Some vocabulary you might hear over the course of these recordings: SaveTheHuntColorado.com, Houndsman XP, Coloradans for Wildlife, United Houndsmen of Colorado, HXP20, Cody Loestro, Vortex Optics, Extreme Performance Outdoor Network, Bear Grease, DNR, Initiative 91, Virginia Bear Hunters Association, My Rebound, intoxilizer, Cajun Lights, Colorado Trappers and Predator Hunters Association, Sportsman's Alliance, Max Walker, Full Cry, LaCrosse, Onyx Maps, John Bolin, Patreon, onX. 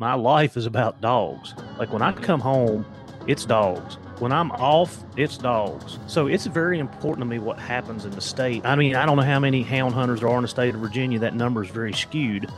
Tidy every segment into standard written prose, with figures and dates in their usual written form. my life is about dogs. Like when I come home, it's dogs. When I'm off, it's dogs. So it's very important to me what happens in the state. I mean, I don't know how many hound hunters there are in the state of Virginia. That number is very skewed,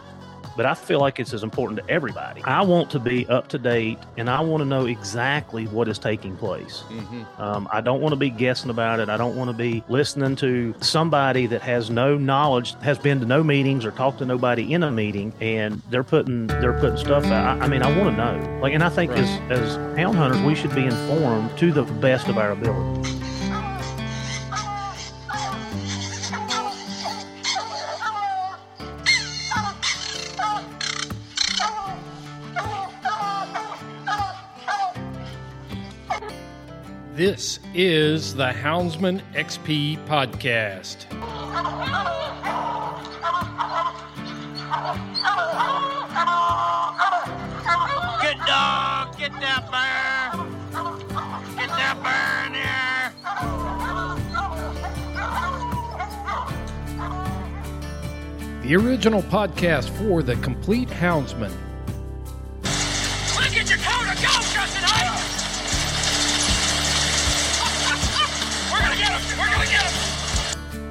but I feel like it's as important to everybody. I want to be up to date, and I want to know exactly what is taking place. Mm-hmm. I don't want to be guessing about it. I don't want to be listening to somebody that has no knowledge, has been to no meetings or talked to nobody in a meeting, and they're putting stuff out. I mean, I want to know. Like, and I think as hound hunters, we should be informed to the best of our ability. This is the Houndsman XP podcast. Good dog, get that bear. Get that bear in here. The original podcast for the complete Houndsman. Look at your coat of gold, Justin Idle.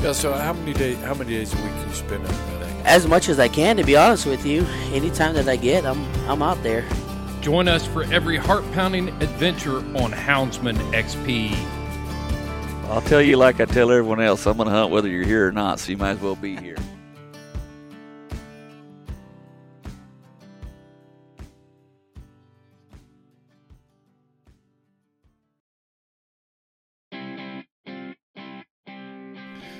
Yeah, so how many days a week do you spend out there? As much as I can, to be honest with you. Any time that I get, I'm out there. Join us for every heart-pounding adventure on Houndsman XP. I'll tell you like I tell everyone else, I'm going to hunt whether you're here or not, so you might as well be here.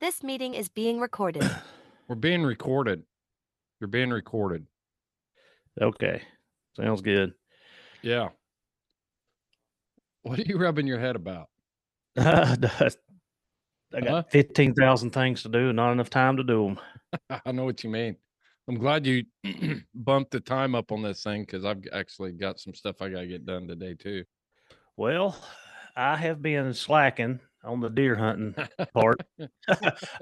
This meeting is being recorded. We're being recorded. You're being recorded. Okay. Sounds good. Yeah. What are you rubbing your head about? I got 15,000 things to do and not enough time to do them. I know what you mean. I'm glad you bumped the time up on this thing, because I've actually got some stuff I got to get done today, too. Well, I have been slacking on the deer hunting part.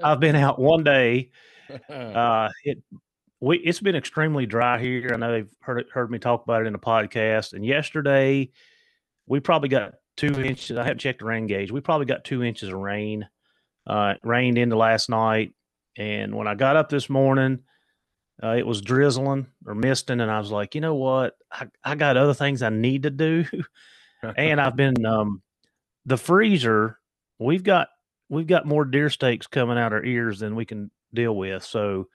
I've been out one day. It's been extremely dry here. I know they've heard me talk about it in the podcast. And yesterday we probably got 2 inches. I haven't checked the rain gauge. We probably got 2 inches of rain. It rained into last night. And when I got up this morning, it was drizzling or misting. And I was like, you know what? I got other things I need to do. And I've been, the freezer, We've got more deer steaks coming out our ears than we can deal with. So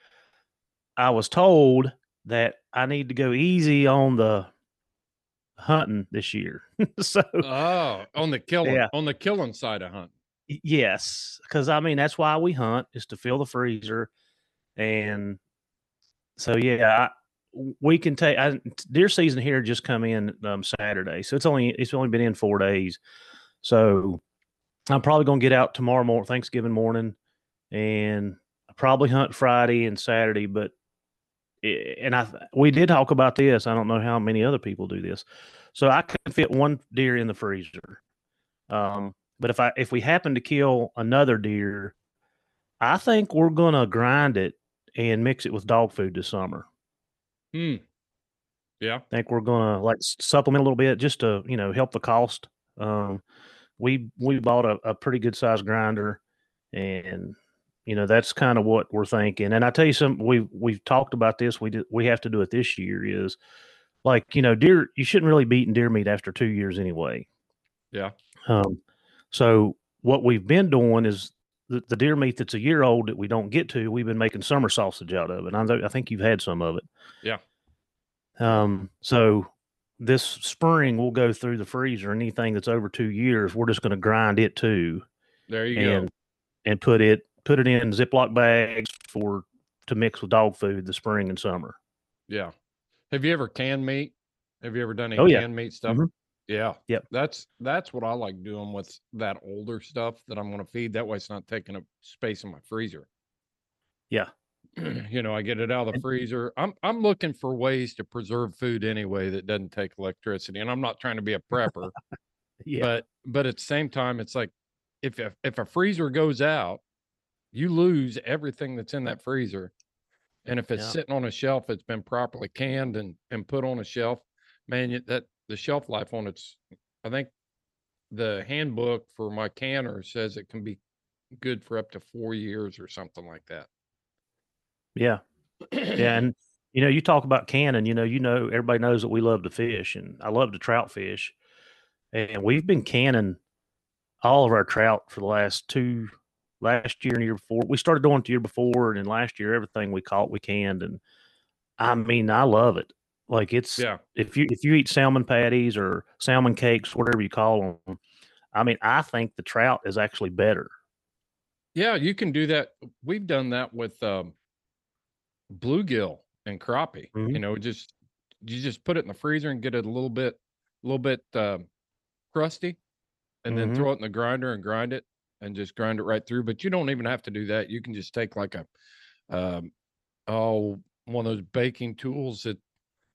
I was told that I need to go easy on the hunting this year. On the killing side of hunting. Yes, because I mean that's why we hunt, is to fill the freezer, and so yeah, we can take deer season here just come in Saturday, so it's only been in 4 days, so. I'm probably going to get out tomorrow morning, Thanksgiving morning, and I probably hunt Friday and Saturday. But we did talk about this. I don't know how many other people do this, So I could fit one deer in the freezer. But if we happen to kill another deer, I think we're going to grind it and mix it with dog food this summer. Hmm. Yeah. I think we're going to like supplement a little bit just to, you know, help the cost. We bought a pretty good sized grinder, and, you know, that's kind of what we're thinking. And I tell you something, we've talked about this. We have to do it this year is like, you know, deer, you shouldn't really be eating deer meat after 2 years anyway. Yeah. So what we've been doing is the deer meat that's a year old that we don't get to, we've been making summer sausage out of it. I think you've had some of it. Yeah. So this spring we'll go through the freezer, and anything that's over 2 years, we're just going to grind it too. There you go. And put it in Ziploc bags to mix with dog food the spring and summer. Yeah. Have you ever canned meat? Have you ever done any canned meat stuff? Mm-hmm. Yeah. Yep. That's what I like doing with that older stuff that I'm going to feed. That way it's not taking up space in my freezer. Yeah. You know, I get it out of the freezer. I'm looking for ways to preserve food anyway that doesn't take electricity. And I'm not trying to be a prepper. Yeah. But at the same time, it's like if a freezer goes out, you lose everything that's in that freezer. And if it's sitting on a shelf, it's been properly canned and put on a shelf, man, that the shelf life on its, I think the handbook for my canner says it can be good for up to 4 years or something like that. Yeah. Yeah. And, you know, you talk about canning, you know, everybody knows that we love to fish, and I love to trout fish. And we've been canning all of our trout for the last year and the year before. We started doing it the year before, and then last year, everything we caught, we canned. And I mean, I love it. Like it's, if you eat salmon patties or salmon cakes, whatever you call them, I mean, I think the trout is actually better. Yeah. You can do that. We've done that with, bluegill and crappie. Mm-hmm. You know, you just put it in the freezer and get it a little bit crusty, and then throw it in the grinder and grind it right through. But you don't even have to do that. You can just take like one of those baking tools that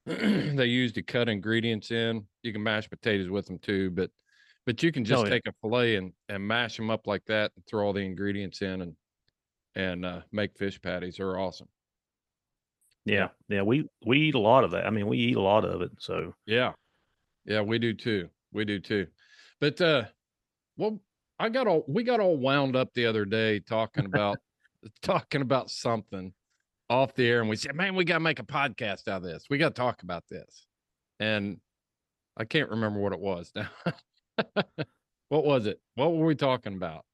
they use to cut ingredients in. You can mash potatoes with them too, but you can just take a fillet and mash them up like that and throw all the ingredients in and make fish patties. They're awesome. Yeah. Yeah. We eat a lot of that. I mean, we eat a lot of it. So yeah, we do too. But, well, we got all wound up the other day talking about something off the air, and we said, man, we got to make a podcast out of this. We got to talk about this. And I can't remember what it was now. What was it? What were we talking about?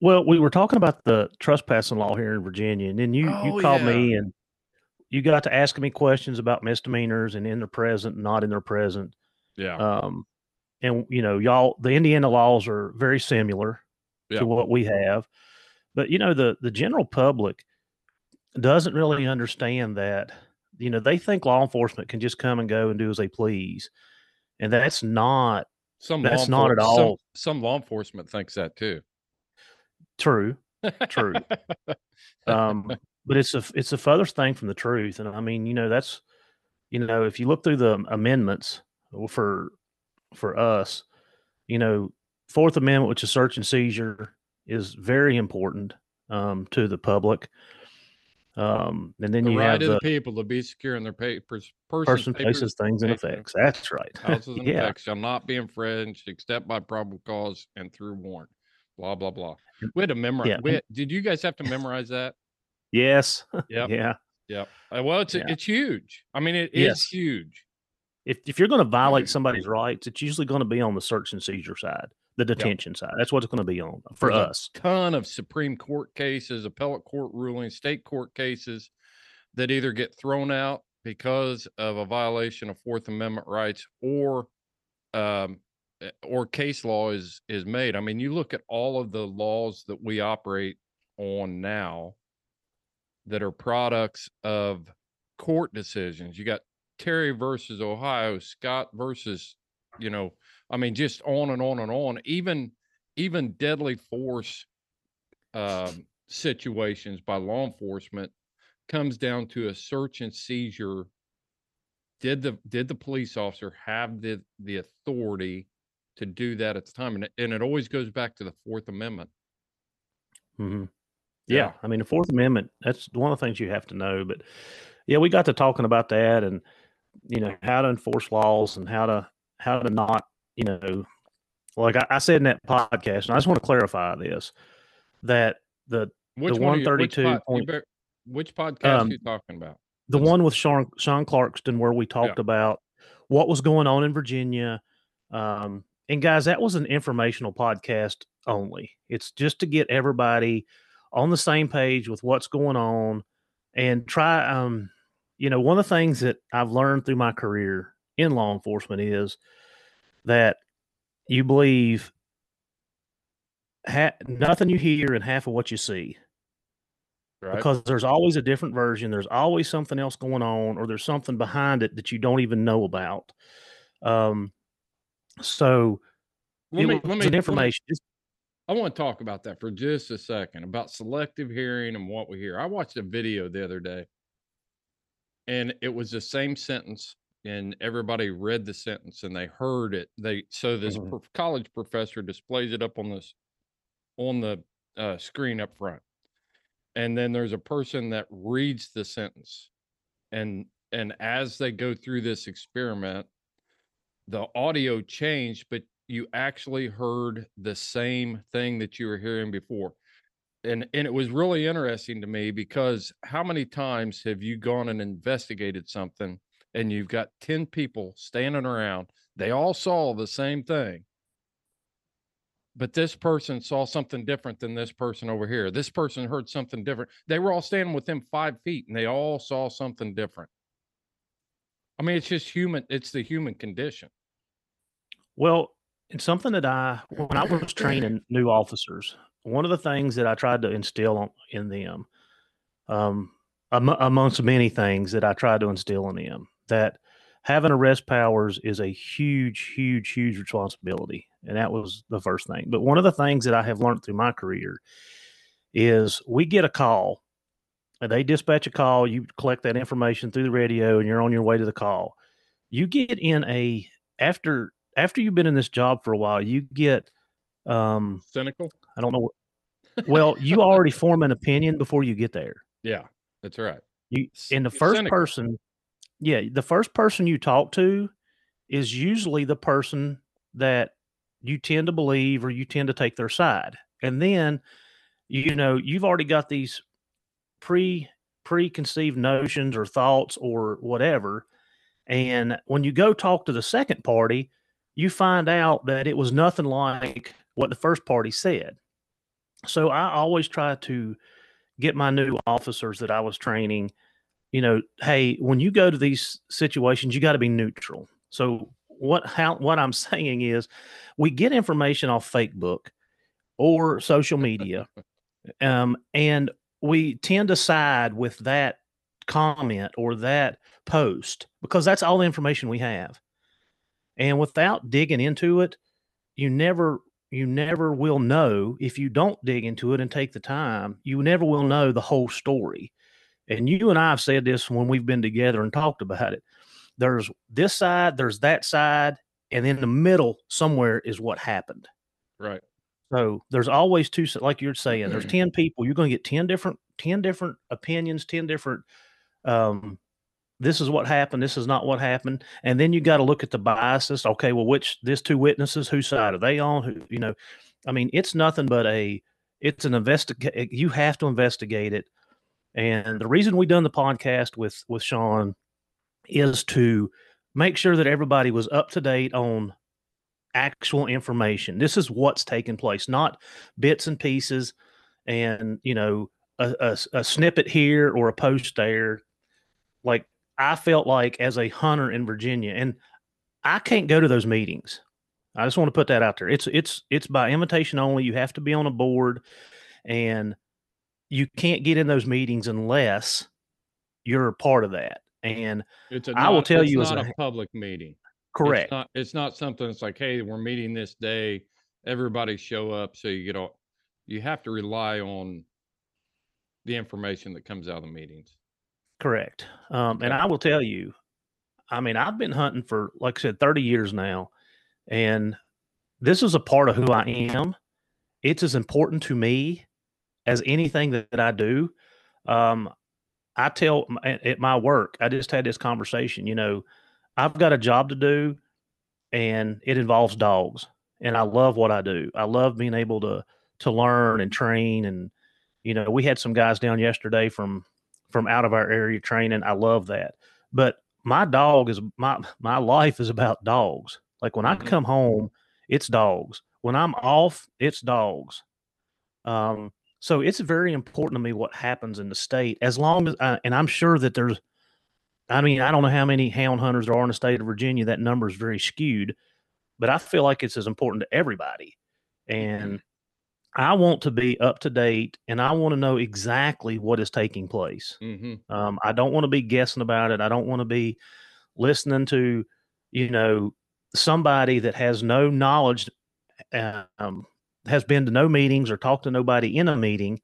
Well, we were talking about the trespassing law here in Virginia, and then you called me, and you got to asking me questions about misdemeanors and in their present, not in their present. Yeah. And you know, y'all, the Indiana laws are very similar to what we have, but you know, the general public doesn't really understand that. You know, they think law enforcement can just come and go and do as they please. And that's not at all. Some law enforcement thinks that too. True. But it's a further thing from the truth. And I mean, you know, that's, you know, if you look through the amendments for us, you know, Fourth Amendment, which is search and seizure, is very important to the public. And then the right of the people to be secure in their person, places, things, and effects. That's right. Houses and effects shall not be infringed except by probable cause and through warrant. Blah, blah, blah. We had to memorize. Yeah. Did you guys have to memorize that? Yes. Yep. Yeah. Yeah. Well, it's huge. I mean, it is huge. If you're going to violate somebody's rights, it's usually going to be on the search and seizure side, the detention side. That's what it's going to be on for us. A ton of Supreme Court cases, appellate court rulings, state court cases that either get thrown out because of a violation of Fourth Amendment rights, or case law is made. I mean, you look at all of the laws that we operate on now that are products of court decisions. You got Terry versus Ohio, Scott versus, you know, I mean, just on and on and on. Even deadly force situations by law enforcement comes down to a search and seizure did the police officer have the authority to do that at the time? And it always goes back to the Fourth Amendment. Mm-hmm. Yeah. I mean, the Fourth Amendment, that's one of the things you have to know. But yeah, we got to talking about that and, you know, how to enforce laws and how to not, you know, like I said in that podcast, and I just want to clarify this, that the 132. Which podcast are you talking about? The one with Sean Clarkston, where we talked about what was going on in Virginia. And guys, that was an informational podcast only. It's just to get everybody on the same page with what's going on and try, you know, one of the things that I've learned through my career in law enforcement is that you believe nothing you hear and half of what you see. Right. Because there's always a different version. There's always something else going on, or there's something behind it that you don't even know about. So let me information. I want to talk about that for just a second, about selective hearing and what we hear. I watched a video the other day, and it was the same sentence, and everybody read the sentence, and they heard it. So this college professor displays it up on the screen up front. And then there's a person that reads the sentence, and as they go through this experiment, the audio changed, but you actually heard the same thing that you were hearing before. And it was really interesting to me, because how many times have you gone and investigated something and you've got 10 people standing around, they all saw the same thing, but this person saw something different than this person over here. This person heard something different. They were all standing within 5 feet and they all saw something different. I mean, it's just human. It's the human condition. Well, it's something that when I was training new officers, one of the things that I tried to instill in them, amongst many things that I tried to instill in them, that having arrest powers is a huge, huge, huge responsibility. And that was the first thing. But one of the things that I have learned through my career is we get a call. They dispatch a call. You collect that information through the radio, and you're on your way to the call. You get in after you've been in this job for a while, you get cynical. I don't know. Well, you already form an opinion before you get there. Yeah, that's right. The first person you talk to is usually the person that you tend to believe, or you tend to take their side. And then, you know, you've already got these preconceived notions or thoughts or whatever. And when you go talk to the second party, you find out that it was nothing like what the first party said. So I always try to get my new officers that I was training, you know, hey, when you go to these situations, you got to be neutral. So what I'm saying is we get information off Facebook or social media, and we tend to side with that comment or that post because that's all the information we have. And without digging into it, you never will know. If you don't dig into it and take the time, you never will know the whole story. And you and I have said this when we've been together and talked about it. There's this side, there's that side, and in the middle somewhere is what happened. Right. So there's always two, like you're saying, there's 10 people. You're going to get 10 different opinions, 10 different, this is what happened, this is not what happened. And then you got to look at the biases. Okay, well, these two witnesses, whose side are they on? Who, you know, I mean, it's nothing but it's an investigation. You have to investigate it. And the reason we done the podcast with Sean is to make sure that everybody was up to date on actual information. This is what's taking place, not bits and pieces and, you know, a snippet here or a post there. Like I felt like as a hunter in Virginia, and I can't go to those meetings. I just want to put that out there. It's by invitation only. You have to be on a board, and you can't get in those meetings unless you're a part of that. And I will tell you, it's not a public meeting. Correct. It's not something that's like, hey, we're meeting this day, everybody show up. So you get all, you have to rely on the information that comes out of the meetings. Correct. And I will tell you, I mean, I've been hunting for, like I said, 30 years now, and this is a part of who I am. It's as important to me as anything that I do. I tell at my work, I just had this conversation, you know, I've got a job to do and it involves dogs, and I love what I do. I love being able to learn and train. And, you know, we had some guys down yesterday from out of our area training. I love that. But my dog is my life is about dogs. Like when I come home, it's dogs. When I'm off, it's dogs. So it's very important to me what happens in the state, as long as and I'm sure that there's, I mean, I don't know how many hound hunters there are in the state of Virginia. That number is very skewed, but I feel like it's as important to everybody. And I want to be up to date, and I want to know exactly what is taking place. Mm-hmm. I don't want to be guessing about it. I don't want to be listening to, you know, somebody that has no knowledge, has been to no meetings or talked to nobody in a meeting,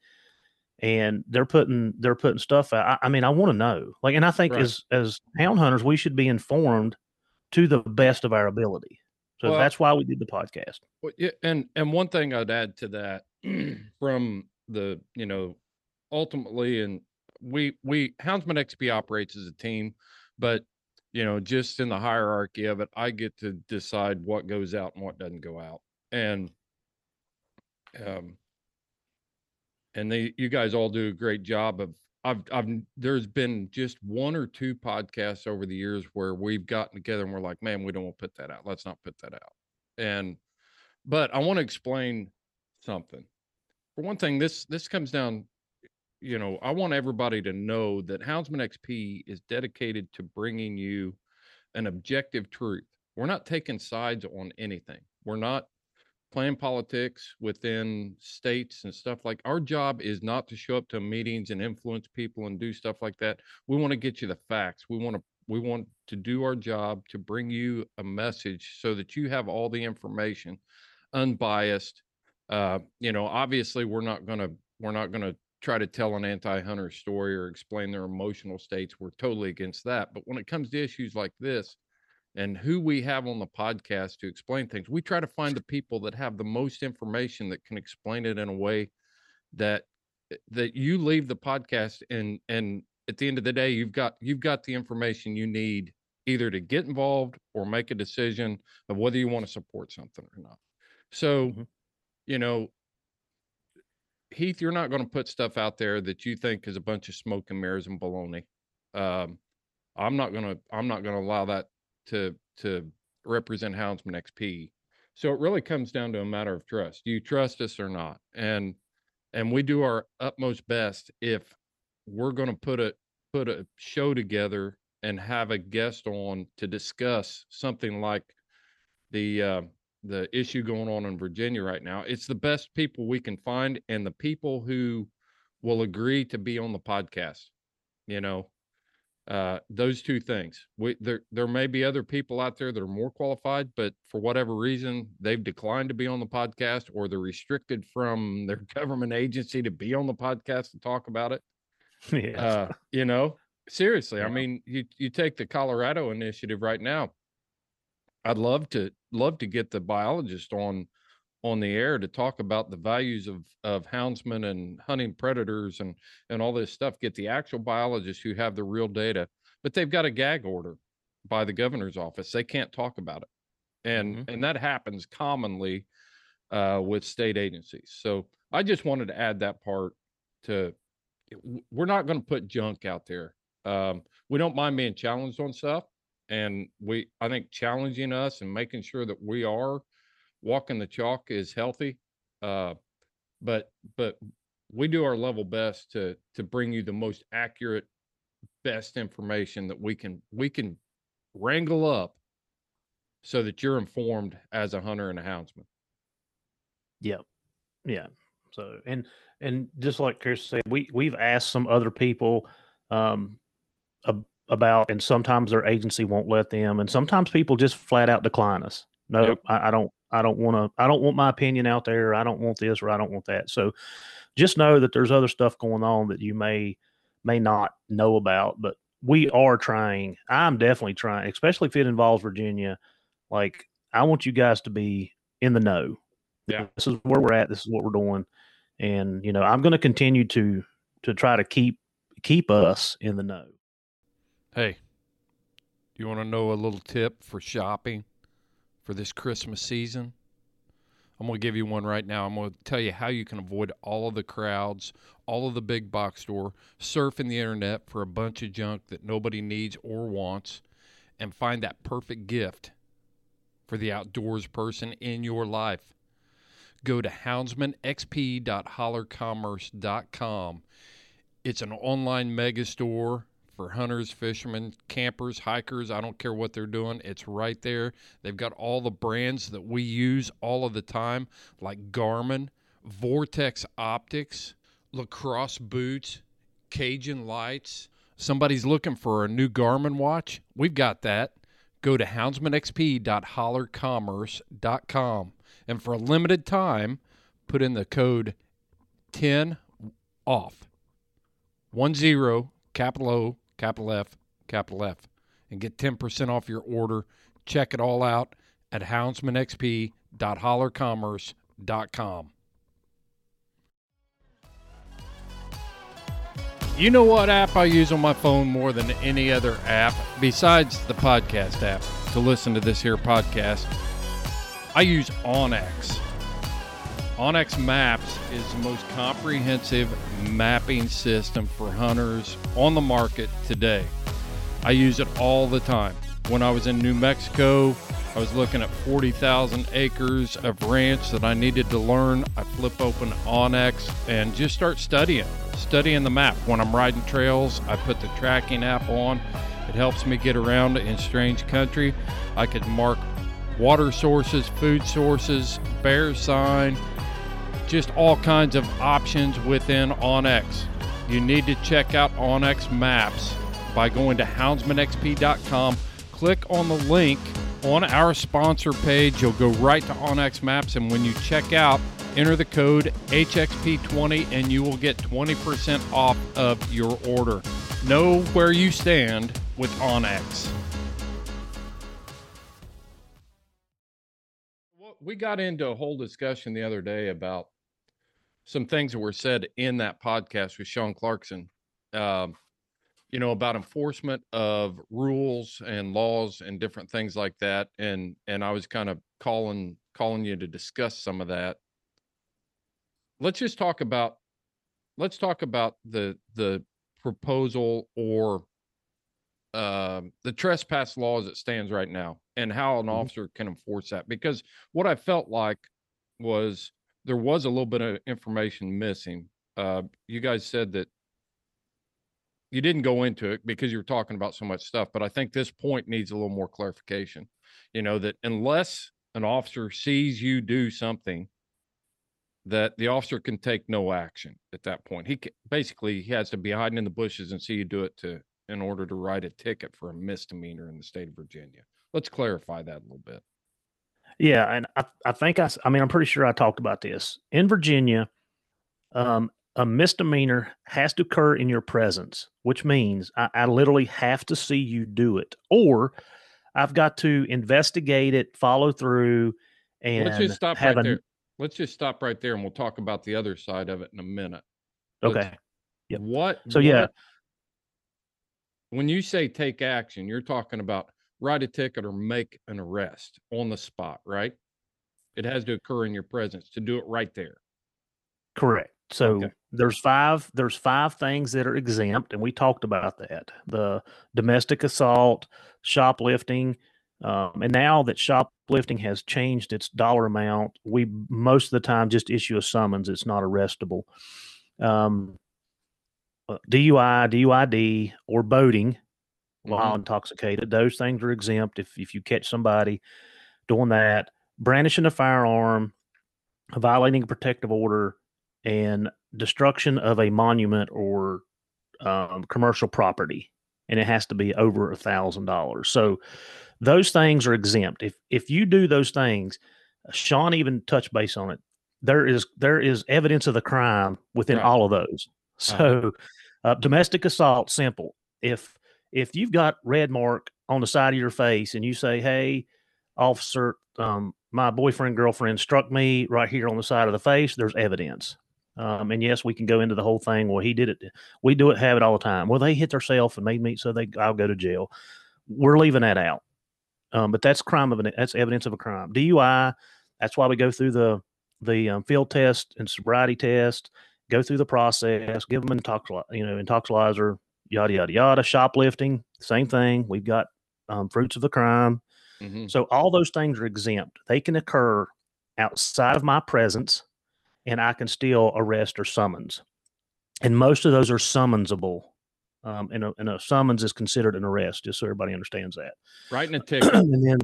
and they're putting stuff out. I mean, I want to know. Like, and I think as hound hunters, we should be informed to the best of our ability. So that's why we did the podcast. And one thing I'd add to that, from the, you know, ultimately, and we Houndsman XP operates as a team, but, you know, just in the hierarchy of it, I get to decide what goes out and what doesn't go out. And you guys all do a great job of, there's been just one or two podcasts over the years where we've gotten together and we're like, man, we don't want to put that out. Let's not put that out. But I want to explain something. For one thing, this comes down, you know, I want everybody to know that Houndsman XP is dedicated to bringing you an objective truth. We're not taking sides on anything. We're not playing politics within states and stuff. Like, our job is not to show up to meetings and influence people and do stuff like that. We want to get you the facts. We want to do our job to bring you a message so that you have all the information, unbiased. You know, obviously we're not going to try to tell an anti-hunter story or explain their emotional states. We're totally against that. But when it comes to issues like this, and who we have on the podcast to explain things, we try to find the people that have the most information that can explain it in a way that you leave the podcast and at the end of the day, you've got the information you need either to get involved or make a decision of whether you want to support something or not. So, you know, Heath, you're not going to put stuff out there that you think is a bunch of smoke and mirrors and baloney. I'm not going to allow that to represent Houndsman XP. So it really comes down to a matter of trust. Do you trust us or not? And we do our utmost best. If we're going to put a show together and have a guest on to discuss something like the issue going on in Virginia right now, it's the best people we can find and the people who will agree to be on the podcast, you know. Those two things. There may be other people out there that are more qualified, but for whatever reason, they've declined to be on the podcast, or they're restricted from their government agency to be on the podcast and talk about it. Yes. You know, seriously, yeah. I mean, you take the Colorado initiative right now. I'd love to get the biologist on the air to talk about the values of houndsmen and hunting predators and all this stuff, get the actual biologists who have the real data, but they've got a gag order by the governor's office. They can't talk about it. And that happens commonly with state agencies. So I just wanted to add that part to, we're not going to put junk out there. We don't mind being challenged on stuff. And I think challenging us and making sure that we are walking the chalk is healthy, but we do our level best to bring you the most accurate, best information that we can wrangle up so that you're informed as a hunter and a houndsman. Yeah. So, and just like Chris said, we've asked some other people about, and sometimes their agency won't let them, and sometimes people just flat out decline us. No, yep. I don't want my opinion out there. I don't want this, or I don't want that. So just know that there's other stuff going on that you may not know about, but we are trying. I'm definitely trying, especially if it involves Virginia. Like, I want you guys to be in the know. Yeah. This is where we're at. This is what we're doing. And, you know, I'm going to continue to try to keep us in the know. Hey, you want to know a little tip for shopping for this Christmas season? I'm going to give you one right now. I'm going to tell you how you can avoid all of the crowds, all of the big box store, surfing the internet for a bunch of junk that nobody needs or wants, and find that perfect gift for the outdoors person in your life. Go to houndsmanxp.hollercommerce.com. It's an online mega store for hunters, fishermen, campers, hikers. I don't care what they're doing. It's right there. They've got all the brands that we use all of the time, like Garmin, Vortex Optics, LaCrosse boots, Cajun Lights. Somebody's looking for a new Garmin watch? We've got that. Go to houndsmanxp.hollercommerce.com. And for a limited time, put in the code 10OFF. 10, capital O, capital F, and get 10% off your order. Check it all out at houndsmanxp.hollercommerce.com. You know what app I use on my phone more than any other app besides the podcast app to listen to this here podcast? I use onX. Onyx Maps is the most comprehensive mapping system for hunters on the market today. I use it all the time. When I was in New Mexico, I was looking at 40,000 acres of ranch that I needed to learn. I flip open Onyx and just start studying the map. When I'm riding trails, I put the tracking app on. It helps me get around in strange country. I could mark water sources, food sources, bear sign, just all kinds of options within onX. You need to check out onX Maps by going to houndsmanxp.com. Click on the link on our sponsor page. You'll go right to onX Maps, and when you check out, enter the code HXP20 and you will get 20% off of your order. Know where you stand with onX. We got into a whole discussion the other day about some things that were said in that podcast with Sean Clarkston, you know, about enforcement of rules and laws and different things like that. And I was kind of calling you to discuss some of that. Let's talk about the proposal or the trespass law as it stands right now, and how an officer can enforce that. Because what I felt like was there was a little bit of information missing. You guys said that you didn't go into it because you were talking about so much stuff, but I think this point needs a little more clarification, you know, that unless an officer sees you do something, that the officer can take no action at that point. He has to be hiding in the bushes and see you do it in order to write a ticket for a misdemeanor in the state of Virginia. Let's clarify that a little bit. Yeah. And I think I'm pretty sure I talked about this in Virginia. A misdemeanor has to occur in your presence, which means I literally have to see you do it, or I've got to investigate it, follow through, and Let's just stop right there. And we'll talk about the other side of it in a minute. Okay. Yep. When you say take action, you're talking about write a ticket or make an arrest on the spot, right? It has to occur in your presence to do it right there. Correct. So okay. There's five things that are exempt, and we talked about that. The domestic assault, shoplifting, and now that shoplifting has changed its dollar amount, we most of the time just issue a summons. It's not arrestable. DUI, DUID, or boating while intoxicated. Those things are exempt if you catch somebody doing that. Brandishing a firearm, violating a protective order, and destruction of a monument or commercial property. And it has to be over $1,000. So those things are exempt. If you do those things, Sean even touched base on it. There is evidence of the crime within all of those. So domestic assault, simple. If if you've got red mark on the side of your face and you say, hey, officer, my boyfriend, girlfriend struck me right here on the side of the face, there's evidence. And yes, we can go into the whole thing. Well, he did it. We do it, have it all the time. Well, they hit themselves and made me, so I'll go to jail. We're leaving that out. But that's that's evidence of a crime. DUI. That's why we go through the field test and sobriety test, go through the process, give them intoxilizer, yada, yada, yada. Shoplifting, same thing. We've got fruits of the crime. Mm-hmm. So all those things are exempt. They can occur outside of my presence, and I can still arrest or summons. And most of those are summonsable. And a summons is considered an arrest, just so everybody understands that. Right, in a ticket. And then,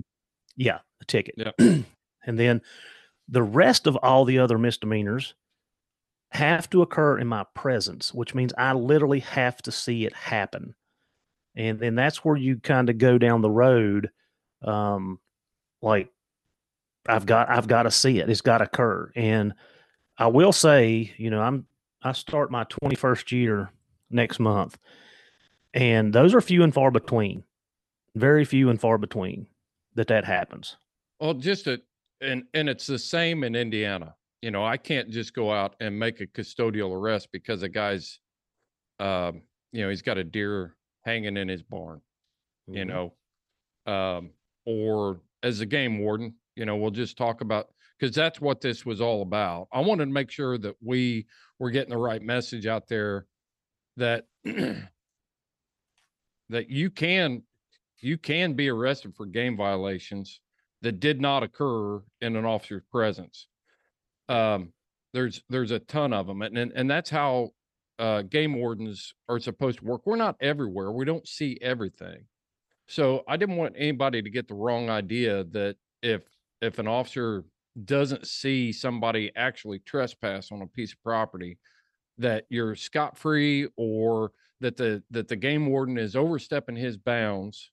yeah, a ticket. Yep. And then the rest of all the other misdemeanors have to occur in my presence, which means I literally have to see it happen. And then that's where you kind of go down the road. Like I've got to see it. It's got to occur. And I will say, I start my 21st year next month, and those are few and far between, very few and far between that happens. Well, and it's the same in Indiana. I can't just go out and make a custodial arrest because a guy's, he's got a deer hanging in his barn, mm-hmm. Or as a game warden, we'll just talk about, because that's what this was all about. I wanted to make sure that we were getting the right message out there that, that you can be arrested for game violations that did not occur in an officer's presence. There's a ton of them. And that's how game wardens are supposed to work. We're not everywhere. We don't see everything. So I didn't want anybody to get the wrong idea that if an officer doesn't see somebody actually trespass on a piece of property, that you're scot-free, or that the game warden is overstepping his bounds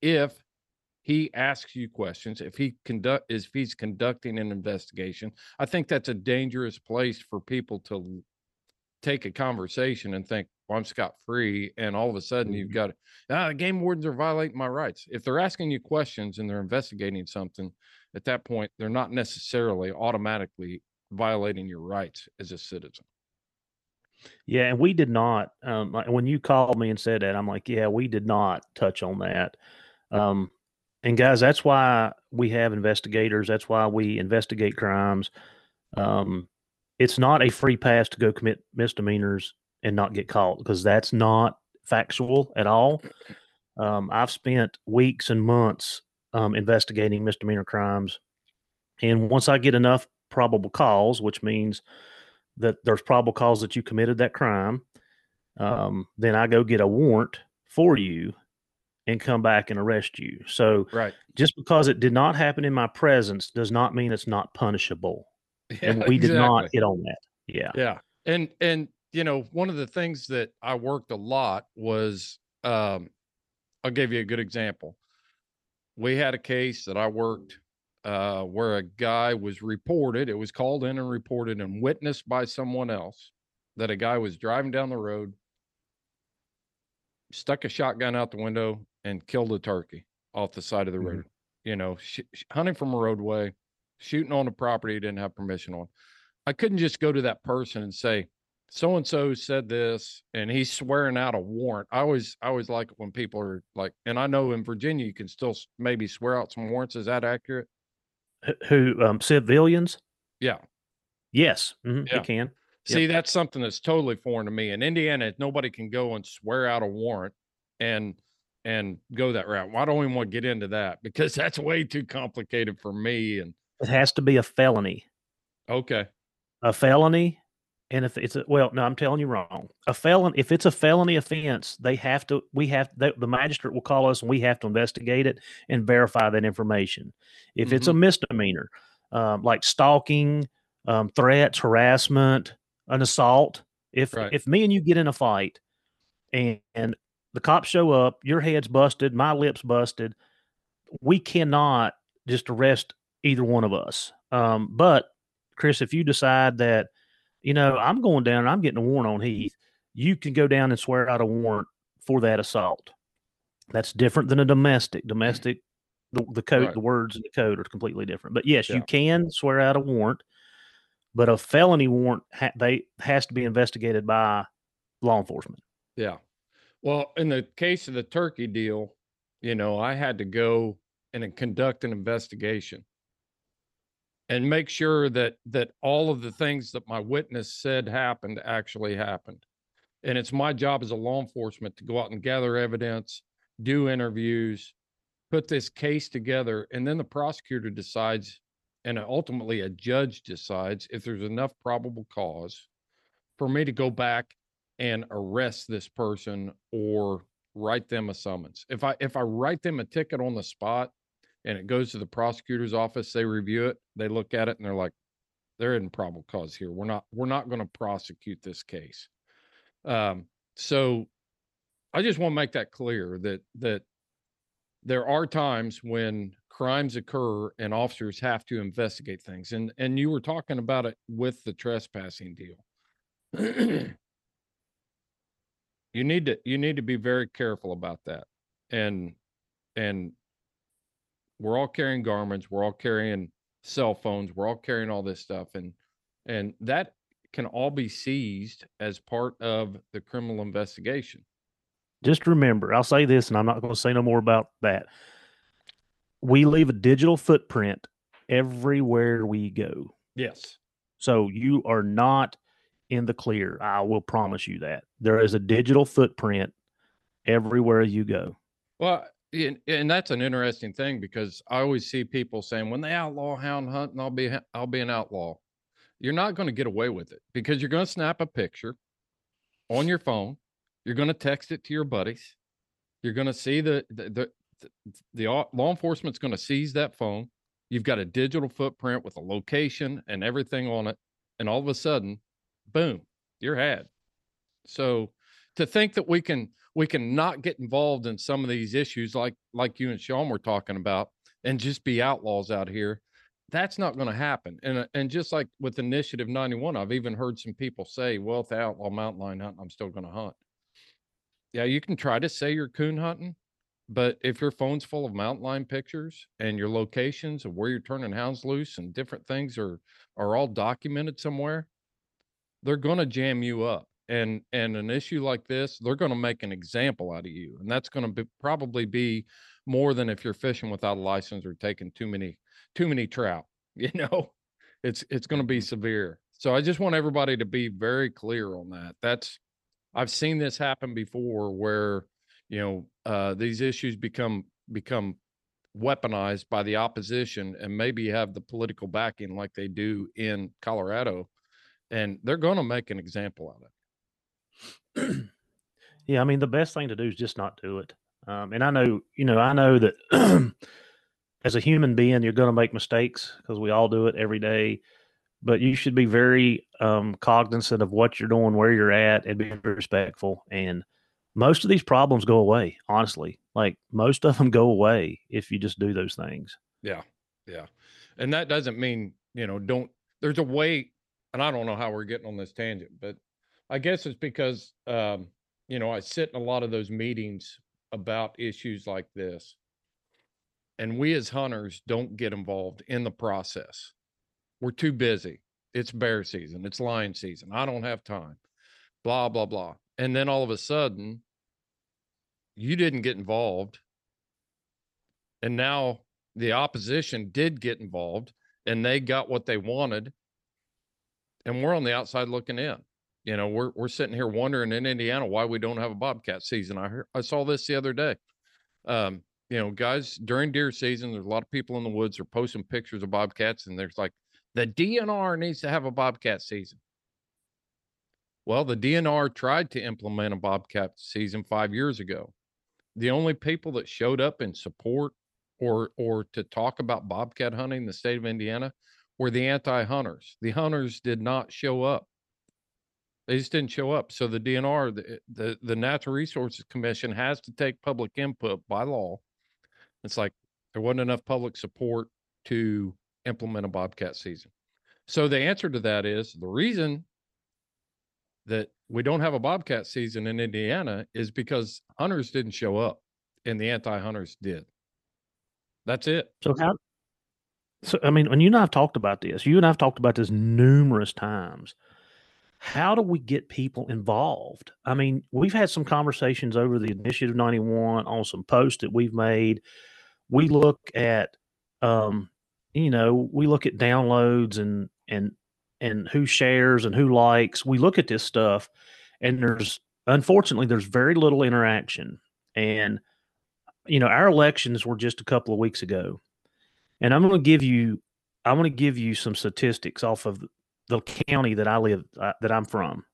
if he asks you questions, if he's conducting an investigation. I think that's a dangerous place for people to take a conversation and think, well, I'm scot-free, and all of a sudden you've got game wardens are violating my rights. If they're asking you questions and they're investigating something, at that point they're not necessarily automatically violating your rights as a citizen. Yeah, and we did not. When you called me and said that, I'm like, yeah, we did not touch on that. And guys, that's why we have investigators. That's why we investigate crimes. It's not a free pass to go commit misdemeanors and not get caught, because that's not factual at all. I've spent weeks and months investigating misdemeanor crimes. And once I get enough probable cause, which means that there's probable cause that you committed that crime, then I go get a warrant for you and come back and arrest you. So just because it did not happen in my presence does not mean it's not punishable. Yeah, and we did not hit on that. Yeah. Yeah. And one of the things that I worked a lot was, I'll give you a good example. We had a case that I worked, where a guy was reported. It was called in and reported and witnessed by someone else that a guy was driving down the road, stuck a shotgun out the window, and killed a turkey off the side of the road, mm-hmm. Hunting from a roadway, shooting on a property he didn't have permission on. I couldn't just go to that person and say, so-and-so said this, and he's swearing out a warrant. I always like it when people are like, and I know in Virginia, you can still maybe swear out some warrants. Is that accurate? Who, civilians? Yeah. Yes. Mm-hmm. Yeah. They can. See, yep. That's something that's totally foreign to me. In Indiana, nobody can go and swear out a warrant and go that route. Well, I don't even want to get into that because that's way too complicated for me. And it has to be a felony. Okay. A felony. And if it's I'm telling you wrong. If it's a felony offense, the magistrate will call us and we have to investigate it and verify that information. If mm-hmm. it's a misdemeanor, like stalking, threats, harassment, an assault. If me and you get in a fight and the cops show up, your head's busted, my lip's busted, we cannot just arrest either one of us. But Chris, if you decide that, I'm going down and I'm getting a warrant on Heath, you can go down and swear out a warrant for that assault. That's different than a domestic. Domestic, the code, right. The words in the code are completely different. But yes, yeah. You can swear out a warrant, but a felony warrant has to be investigated by law enforcement. Yeah. Well, in the case of the turkey deal, you know, I had to go and conduct an investigation and make sure that all of the things that my witness said happened actually happened. And it's my job as a law enforcement to go out and gather evidence, do interviews, put this case together, and then the prosecutor decides, and ultimately a judge decides, if there's enough probable cause for me to go back and arrest this person or write them a summons. If I write them a ticket on the spot and it goes to the prosecutor's office, they review it, they look at it, and they're like, there isn't probable cause here. We're not going to prosecute this case. So I just want to make that clear that there are times when crimes occur and officers have to investigate things. And you were talking about it with the trespassing deal. You need to be very careful about that. And we're all carrying Garmins, we're all carrying cell phones, we're all carrying all this stuff. And that can all be seized as part of the criminal investigation. Just remember, I'll say this, and I'm not going to say no more about that. We leave a digital footprint everywhere we go. Yes. So you are not in the clear. I will promise you that. There is a digital footprint everywhere you go. Well, and that's an interesting thing, because I always see people saying, when they outlaw hound hunting, I'll be an outlaw. You're not going to get away with it, because you're going to snap a picture on your phone. You're going to text it to your buddies. You're going to see the law enforcement's going to seize that phone. You've got a digital footprint with a location and everything on it. And all of a sudden, boom, you're had. So to think that we can not get involved in some of these issues, like you and Sean were talking about, and just be outlaws out here, that's not going to happen. And just like with Initiative 91, I've even heard some people say, well, if I outlaw mountain lion hunting, I'm still going to hunt. Yeah, you can try to say you're coon hunting, but if your phone's full of mountain lion pictures and your locations of where you're turning hounds loose and different things are all documented somewhere, they're going to jam you up. And an issue like this, they're going to make an example out of you. And that's going to probably be more than if you're fishing without a license or taking too many trout. You know, it's going to be severe. So I just want everybody to be very clear on that. I've seen this happen before, where, you know, these issues become weaponized by the opposition and maybe have the political backing like they do in Colorado, and they're going to make an example out of it. Yeah, I mean, the best thing to do is just not do it. And I know that as a human being, you're going to make mistakes, because we all do it every day. But you should be very cognizant of what you're doing, where you're at, and be respectful. And most of these problems go away, honestly. Like, most of them go away if you just do those things. Yeah, yeah. And that doesn't mean, you know, there's a way, and I don't know how we're getting on this tangent, but I guess it's because, you know, I sit in a lot of those meetings about issues like this, and we as hunters don't get involved in the process. We're too busy. It's bear season. It's lion season. I don't have time, blah, blah, blah. And then all of a sudden, you didn't get involved. And now the opposition did get involved, and they got what they wanted. And we're on the outside looking in. You know, we're sitting here wondering in Indiana why we don't have a bobcat season. I saw this the other day. You know, guys, during deer season, there's a lot of people in the woods are posting pictures of bobcats, and there's like, the DNR needs to have a bobcat season. Well, the DNR tried to implement a bobcat season 5 years ago. The only people that showed up in support or to talk about bobcat hunting in the state of Indiana were the anti-hunters. The hunters did not show up. They just didn't show up. So the DNR, the Natural Resources Commission, has to take public input by law. It's like, there wasn't enough public support to implement a bobcat season. So the answer to that is, the reason that we don't have a bobcat season in Indiana is because hunters didn't show up. and the anti-hunters did. That's it. So I mean, and you and I have talked about this. You and I have talked about this numerous times. How do we get people involved? I mean, we've had some conversations over the Initiative 91 on some posts that we've made. We look at, we look at downloads and who shares and who likes. We look at this stuff, and unfortunately there's very little interaction. And our elections were just a couple of weeks ago, and I want to give you some statistics off of the county that I live, that I'm from.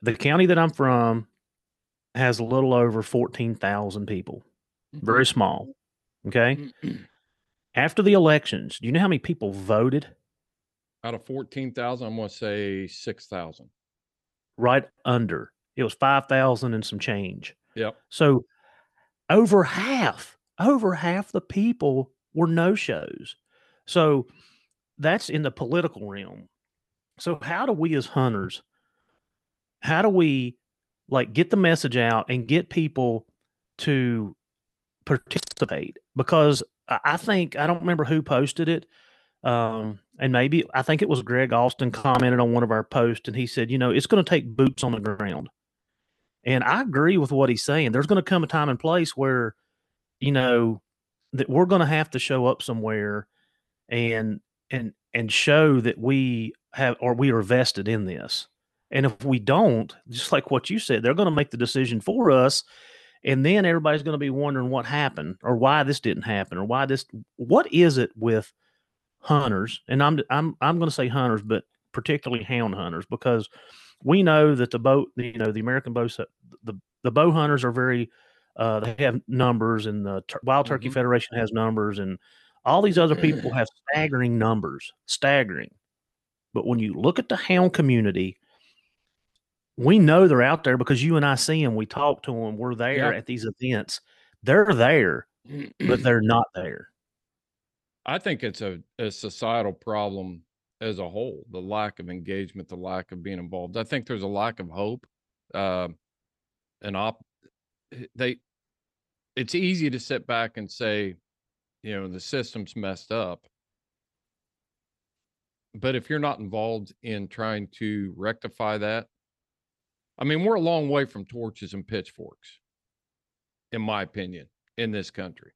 The county that I'm from has a little over 14,000 people, very small. Okay. After the elections, do you know how many people voted? Out of 14,000, I'm going to say 6,000. Right under. It was 5,000 and some change. Yep. So over half the people were no-shows. So that's in the political realm. So how do we as hunters, how do we get the message out and get people to participate? Because I think, I don't remember who posted it. And maybe, I think it was Greg Austin commented on one of our posts, and he said, it's going to take boots on the ground. And I agree with what he's saying. There's going to come a time and place where, that we're going to have to show up somewhere and show that we are vested in this. And if we don't, just like what you said, they're going to make the decision for us. And then everybody's going to be wondering what happened, or why this didn't happen, or what is it with hunters? And I'm going to say hunters, but particularly hound hunters, because we know that the American bow, the bow hunters are very, they have numbers, and the Wild Turkey Federation has numbers, and all these other people have staggering numbers, staggering. But when you look at the hound community, we know they're out there because you and I see them. We talk to them. We're there at these events. They're there, but they're not there. I think it's a societal problem as a whole, the lack of engagement, the lack of being involved. I think there's a lack of hope. It's easy to sit back and say, the system's messed up. But if you're not involved in trying to rectify that, I mean, we're a long way from torches and pitchforks, in my opinion, in this country.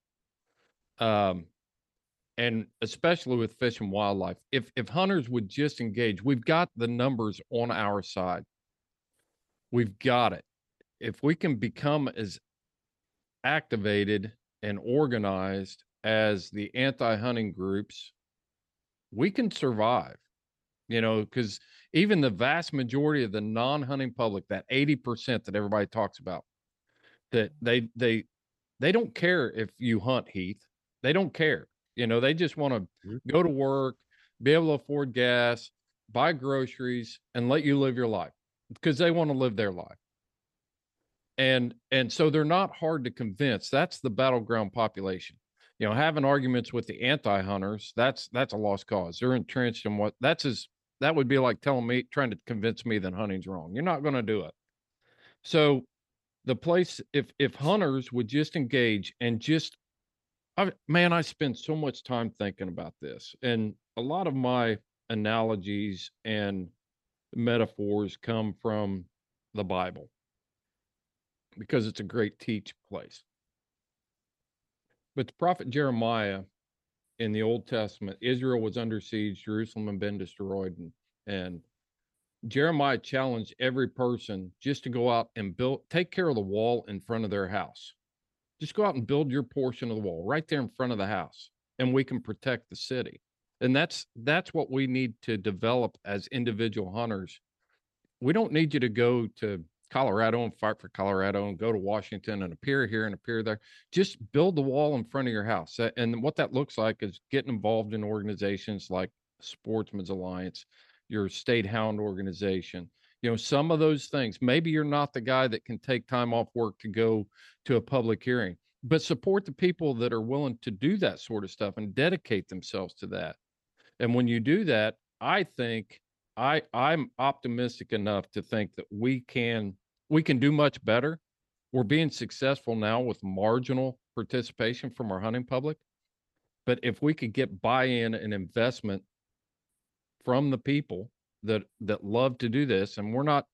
And especially with fish and wildlife, if hunters would just engage, we've got the numbers on our side. We've got it. If we can become as activated and organized as the anti-hunting groups, we can survive, because even the vast majority of the non-hunting public, that 80% that everybody talks about, that they don't care if you hunt, Heath. They don't care. They just want to go to work, be able to afford gas, buy groceries, and let you live your life, because they want to live their life. And so they're not hard to convince. That's the battleground population. Having arguments with the anti-hunters, that's a lost cause. They're entrenched in what that would be like telling me, trying to convince me that hunting's wrong. You're not going to do it. So the place, if hunters would just engage and just, I spend so much time thinking about this. And a lot of my analogies and metaphors come from the Bible, because it's a great teach place. But the prophet Jeremiah, in the Old Testament, Israel was under siege, Jerusalem had been destroyed, and Jeremiah challenged every person just to go out and take care of the wall in front of their house. Just go out and build your portion of the wall right there in front of the house, and we can protect the city. And that's what we need to develop as individual hunters. We don't need you to go to Colorado and fight for Colorado, and go to Washington and appear here and appear there. Just build the wall in front of your house. And what that looks like is getting involved in organizations like Sportsman's Alliance, your state hound organization, some of those things. Maybe you're not the guy that can take time off work to go to a public hearing, but support the people that are willing to do that sort of stuff and dedicate themselves to that. And when you do that, I think I'm optimistic enough to think that we can do much better We're being successful now with marginal participation from our hunting public. But if we could get buy-in and investment from the people that love to do this, and we're not,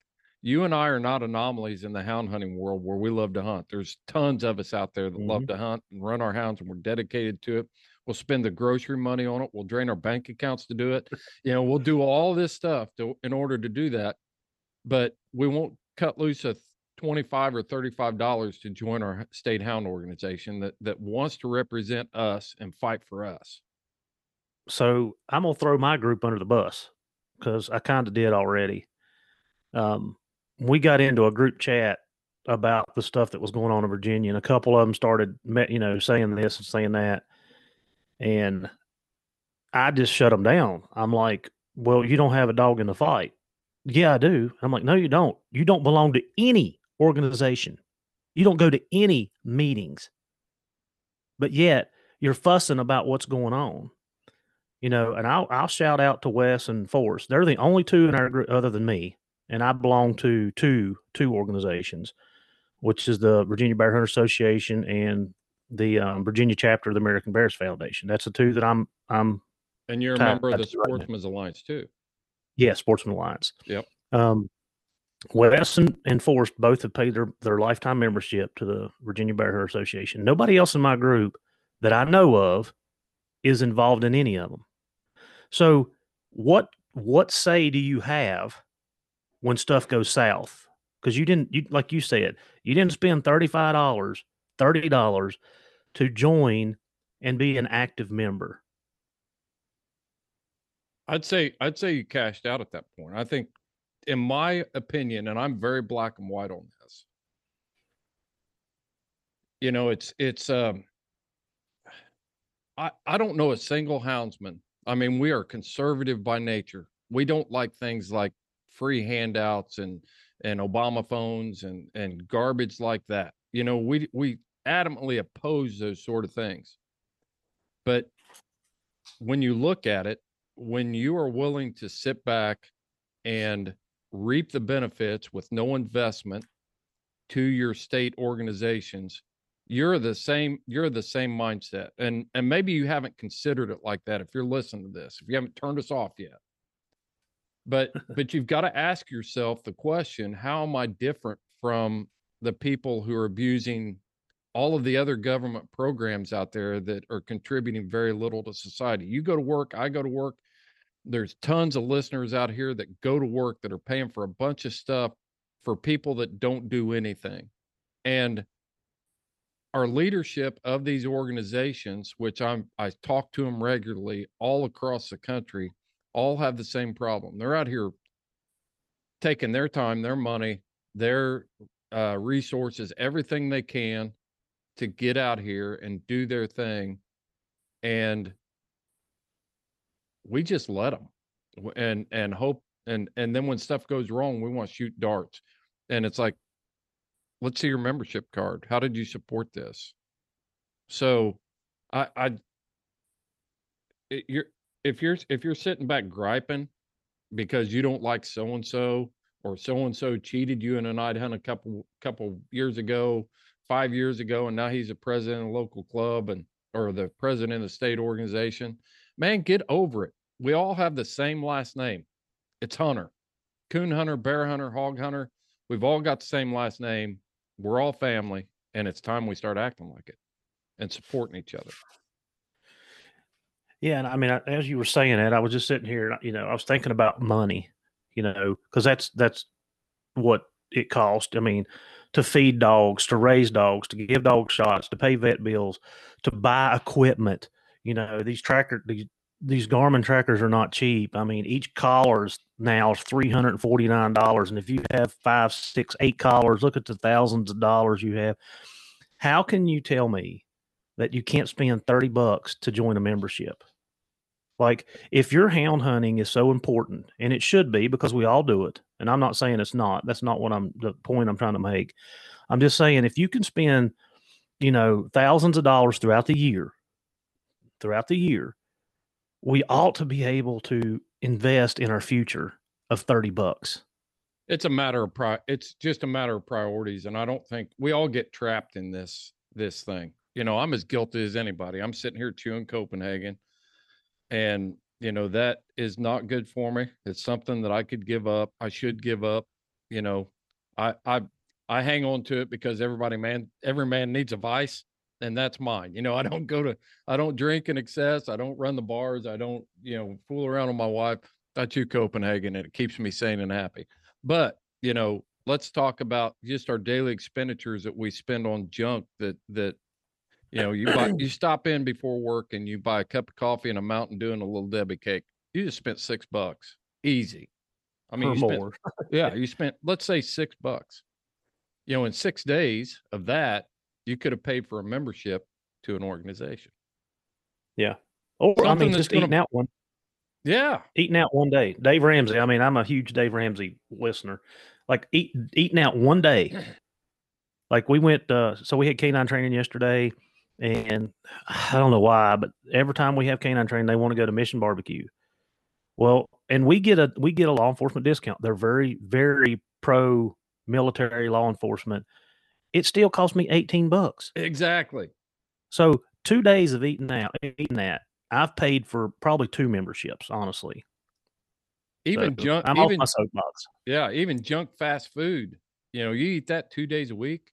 you and I are not anomalies in the hound hunting world where we love to hunt. There's tons of us out there that love to hunt and run our hounds, and we're dedicated to it. We'll spend the grocery money on it. We'll drain our bank accounts to do it. You know, we'll do all this stuff in order to do that, but we won't cut loose a $25 or $35 to join our state hound organization that wants to represent us and fight for us. So I'm going to throw my group under the bus because I kind of did already. We got into a group chat about the stuff that was going on in Virginia, and a couple of them started, you know, saying this and saying that. And I just shut them down. I'm like, well, you don't have a dog in the fight. Yeah, I do. I'm like, no, you don't. You don't belong to any organization. You don't go to any meetings, but yet you're fussing about what's going on, you know. And I'll shout out to Wes and Forrest. They're the only two in our group other than me, and I belong to two organizations, which is the Virginia Bear Hunters Association and the Virginia chapter of the American Bears Foundation. That's the two that I'm and you're a member of the Sportsman's Alliance too. Yeah, Sportsman's Alliance. Yep. Wes and Forrest both have paid their lifetime membership to the Virginia Bear Hunter Association. Nobody else in my group that I know of is involved in any of them. So what say do you have when stuff goes south? Because like you said, you didn't spend $35, $30 to join and be an active member. I'd say you cashed out at that point. I think, in my opinion, and I'm very black and white on this, you know, I don't know a single houndsman. I mean, we are conservative by nature. We don't like things like free handouts and Obama phones and garbage like that. You know, we adamantly oppose those sort of things. But when you look at it, when you are willing to sit back and reap the benefits with no investment to your state organizations, you're the same mindset. And maybe you haven't considered it like that if you're listening to this, if you haven't turned us off yet. But you've got to ask yourself the question, how am I different from the people who are abusing all of the other government programs out there that are contributing very little to society? You go to work, I go to work. There's tons of listeners out here that go to work that are paying for a bunch of stuff for people that don't do anything. And our leadership of these organizations, which I talk to them regularly all across the country, all have the same problem. They're out here taking their time, their money, their resources, everything they can to get out here and do their thing. And we just let them and hope. And then when stuff goes wrong, we want to shoot darts. And it's like, let's see your membership card. How did you support this? So if you're sitting back griping because you don't like so-and-so, or so-and-so cheated you in a night hunt a couple years ago, 5 years ago, and now he's a president of a local club or the president of the state organization, man, get over it. We all have the same last name. It's Hunter. Coon hunter, bear hunter, hog hunter. We've all got the same last name. We're all family, and it's time we start acting like it and supporting each other. Yeah, and I mean, as you were saying that, I was just sitting here, you know, I was thinking about money, you know, because that's what it costs. I mean, to feed dogs, to raise dogs, to give dog shots, to pay vet bills, to buy equipment. You know, these Garmin trackers are not cheap. I mean, each collar now is $349. And if you have 5, 6, 8 collars, look at the thousands of dollars you have. How can you tell me that you can't spend $30 to join a membership? Like, if your hound hunting is so important, and it should be, because we all do it, and I'm not saying it's not, that's not what the point I'm trying to make. I'm just saying, if you can spend, you know, thousands of dollars throughout the year, we ought to be able to invest in our future of $30. It's a matter of it's just a matter of priorities. And I don't think we all get trapped in this thing. You know, I'm as guilty as anybody. I'm sitting here chewing Copenhagen, and you know, that is not good for me. It's something that I could give up. I should give up. You know, I hang on to it because every man needs a vice, and that's mine. You know, I don't drink in excess. I don't run the bars. I don't, you know, fool around with my wife. I chew Copenhagen, and it keeps me sane and happy. But, you know, let's talk about just our daily expenditures that we spend on junk that, you know, you stop in before work and you buy a cup of coffee and a Mountain Dew and a Little Debbie cake. You just spent $6 easy. I mean, you spent, let's say, $6. You know, in 6 days of that, you could have paid for a membership to an organization. Yeah. Or something, I mean, just eating out one. Yeah. Eating out one day. Dave Ramsey. I mean, I'm a huge Dave Ramsey listener. Like eating out one day. Like we went, so we had canine training yesterday, and I don't know why, but every time we have canine training, they want to go to Mission Barbecue. Well, and we get a law enforcement discount. They're very, very pro military law enforcement. It still cost me $18. Exactly. So 2 days of eating that, I've paid for probably two memberships, honestly. Even so, junk, I'm off my soapbox. Yeah, even junk fast food. You know, you eat that 2 days a week.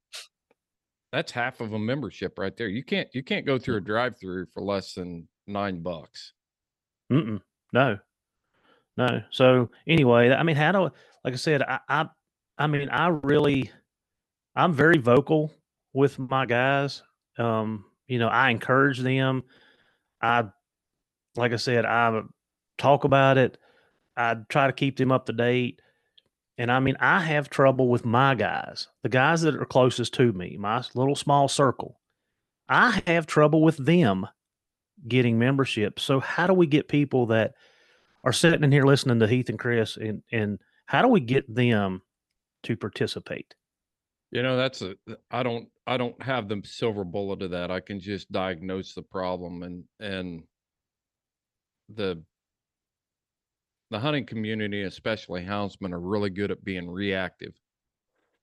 That's half of a membership right there. You can't go through a drive-through for less than $9. No. So anyway, I mean, like I said, I'm very vocal with my guys. You know, I encourage them. Like I said, I talk about it. I try to keep them up to date. And I mean, I have trouble with my guys, the guys that are closest to me, my little small circle. I have trouble with them getting memberships. So how do we get people that are sitting in here listening to Heath and Chris, and how do we get them to participate? You know, I don't have the silver bullet of that. I can just diagnose the problem, and the hunting community, especially houndsmen, are really good at being reactive.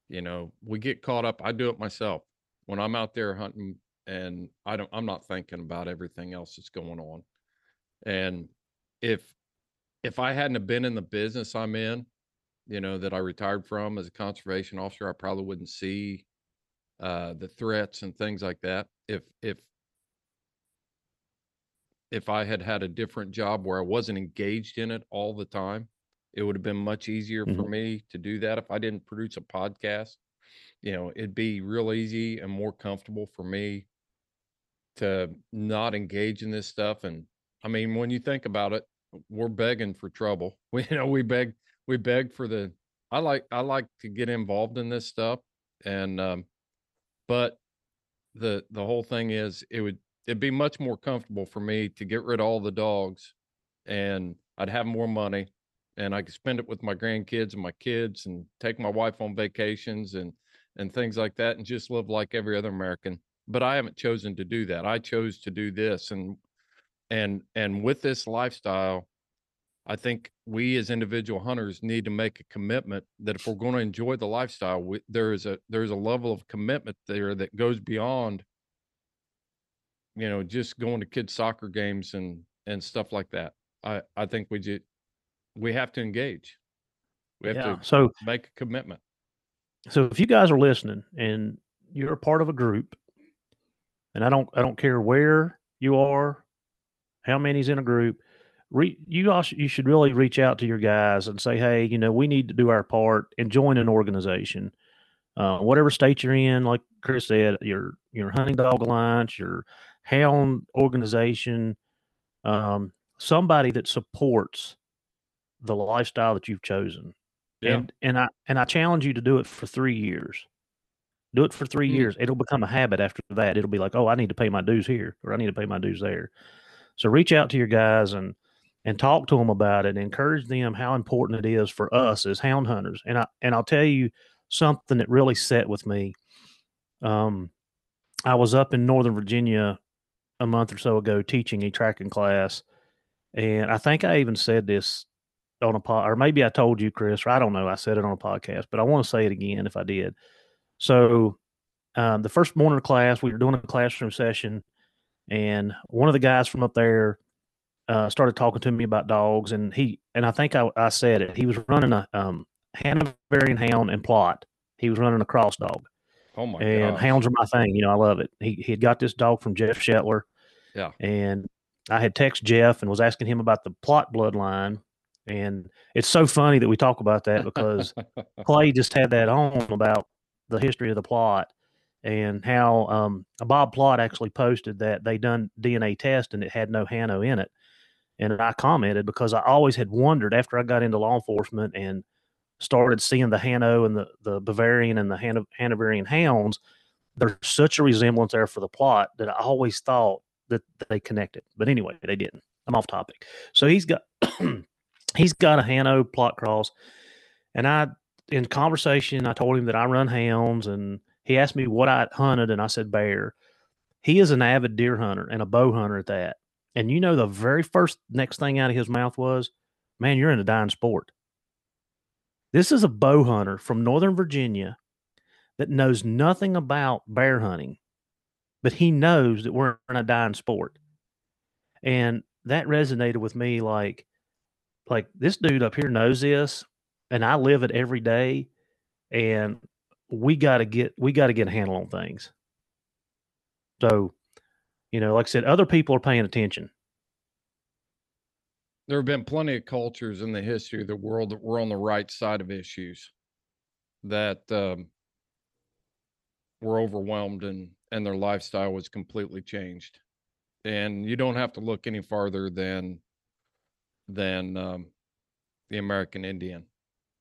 You know, we get caught up. I do it myself when I'm out there hunting, and I'm not thinking about everything else that's going on. And if I hadn't have been in the business I'm in, you know, that I retired from as a conservation officer, I probably wouldn't see the threats and things like that. If I had a different job where I wasn't engaged in it all the time, it would have been much easier for me to do that. If I didn't produce a podcast, you know, it'd be real easy and more comfortable for me to not engage in this stuff. And I mean, when you think about it, we're begging for trouble. We beg for the, I like to get involved in this stuff. And, but the whole thing is, it'd be much more comfortable for me to get rid of all the dogs, and I'd have more money, and I could spend it with my grandkids and my kids, and take my wife on vacations and things like that, and just live like every other American. But I haven't chosen to do that. I chose to do this. And with this lifestyle, I think we as individual hunters need to make a commitment that if we're going to enjoy the lifestyle, there's a level of commitment there that goes beyond, you know, just going to kids' soccer games and stuff like that. I think we have to engage. We have to make a commitment. So if you guys are listening and you're a part of a group, and I don't care where you are, how many's in a group, you should really reach out to your guys and say, hey, you know, we need to do our part and join an organization. Whatever state you're in, like Chris said, your hunting dog alliance, your hound organization, somebody that supports the lifestyle that you've chosen. Yeah. And I challenge you to do it for 3 years. Do it for 3 years. It'll become a habit after that. It'll be like, oh, I need to pay my dues here, or I need to pay my dues there. So reach out to your guys and talk to them about it, and encourage them how important it is for us as hound hunters. And I'll tell you something that really set with me. I was up in Northern Virginia a month or so ago teaching a tracking class. And I think I even said this on a pod, or maybe I told you, Chris, or I don't know, I said it on a podcast, but I want to say it again if I did. So the first morning of class, we were doing a classroom session, and one of the guys from up there started talking to me about dogs, and I think I said it. He was running a Hanoverian Hound and Plott. He was running a cross dog. Oh my! And gosh, hounds are my thing. You know, I love it. He had got this dog from Jeff Shetler. Yeah. And I had texted Jeff and was asking him about the Plott bloodline. And it's so funny that we talk about that because Clay just had that on about the history of the Plott and how Bob Plott actually posted that they done DNA test and it had no Hano in it. And I commented because I always had wondered after I got into law enforcement and started seeing the Hano and the Bavarian and the Hanoverian hounds, there's such a resemblance there for the Plott that I always thought that they connected. But anyway, they didn't. I'm off topic. So he's got a Hano Plott cross, and I, in conversation, I told him that I run hounds, and he asked me what I hunted, and I said bear. He is an avid deer hunter and a bow hunter at that. And you know the very first next thing out of his mouth was, "Man, you're in a dying sport." This is a bow hunter from Northern Virginia that knows nothing about bear hunting, but he knows that we're in a dying sport. And that resonated with me like this dude up here knows this, and I live it every day, and we got to get a handle on things. So, you know, like I said, other people are paying attention. There have been plenty of cultures in the history of the world that were on the right side of issues that were overwhelmed and their lifestyle was completely changed. And you don't have to look any farther than the American Indian.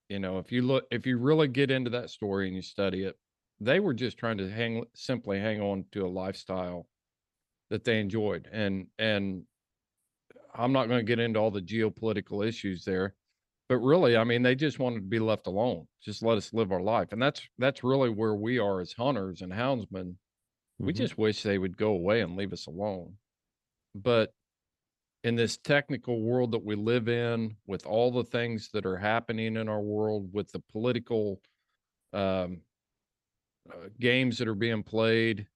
You know, if you really get into that story and you study it, they were just trying to simply hang on to a lifestyle that they enjoyed. And I'm not going to get into all the geopolitical issues there, but really, I mean, they just wanted to be left alone. Just let us live our life. And that's really where we are as hunters and houndsmen. Mm-hmm. We just wish they would go away and leave us alone. But in this technical world that we live in, with all the things that are happening in our world, with the political games that are being played,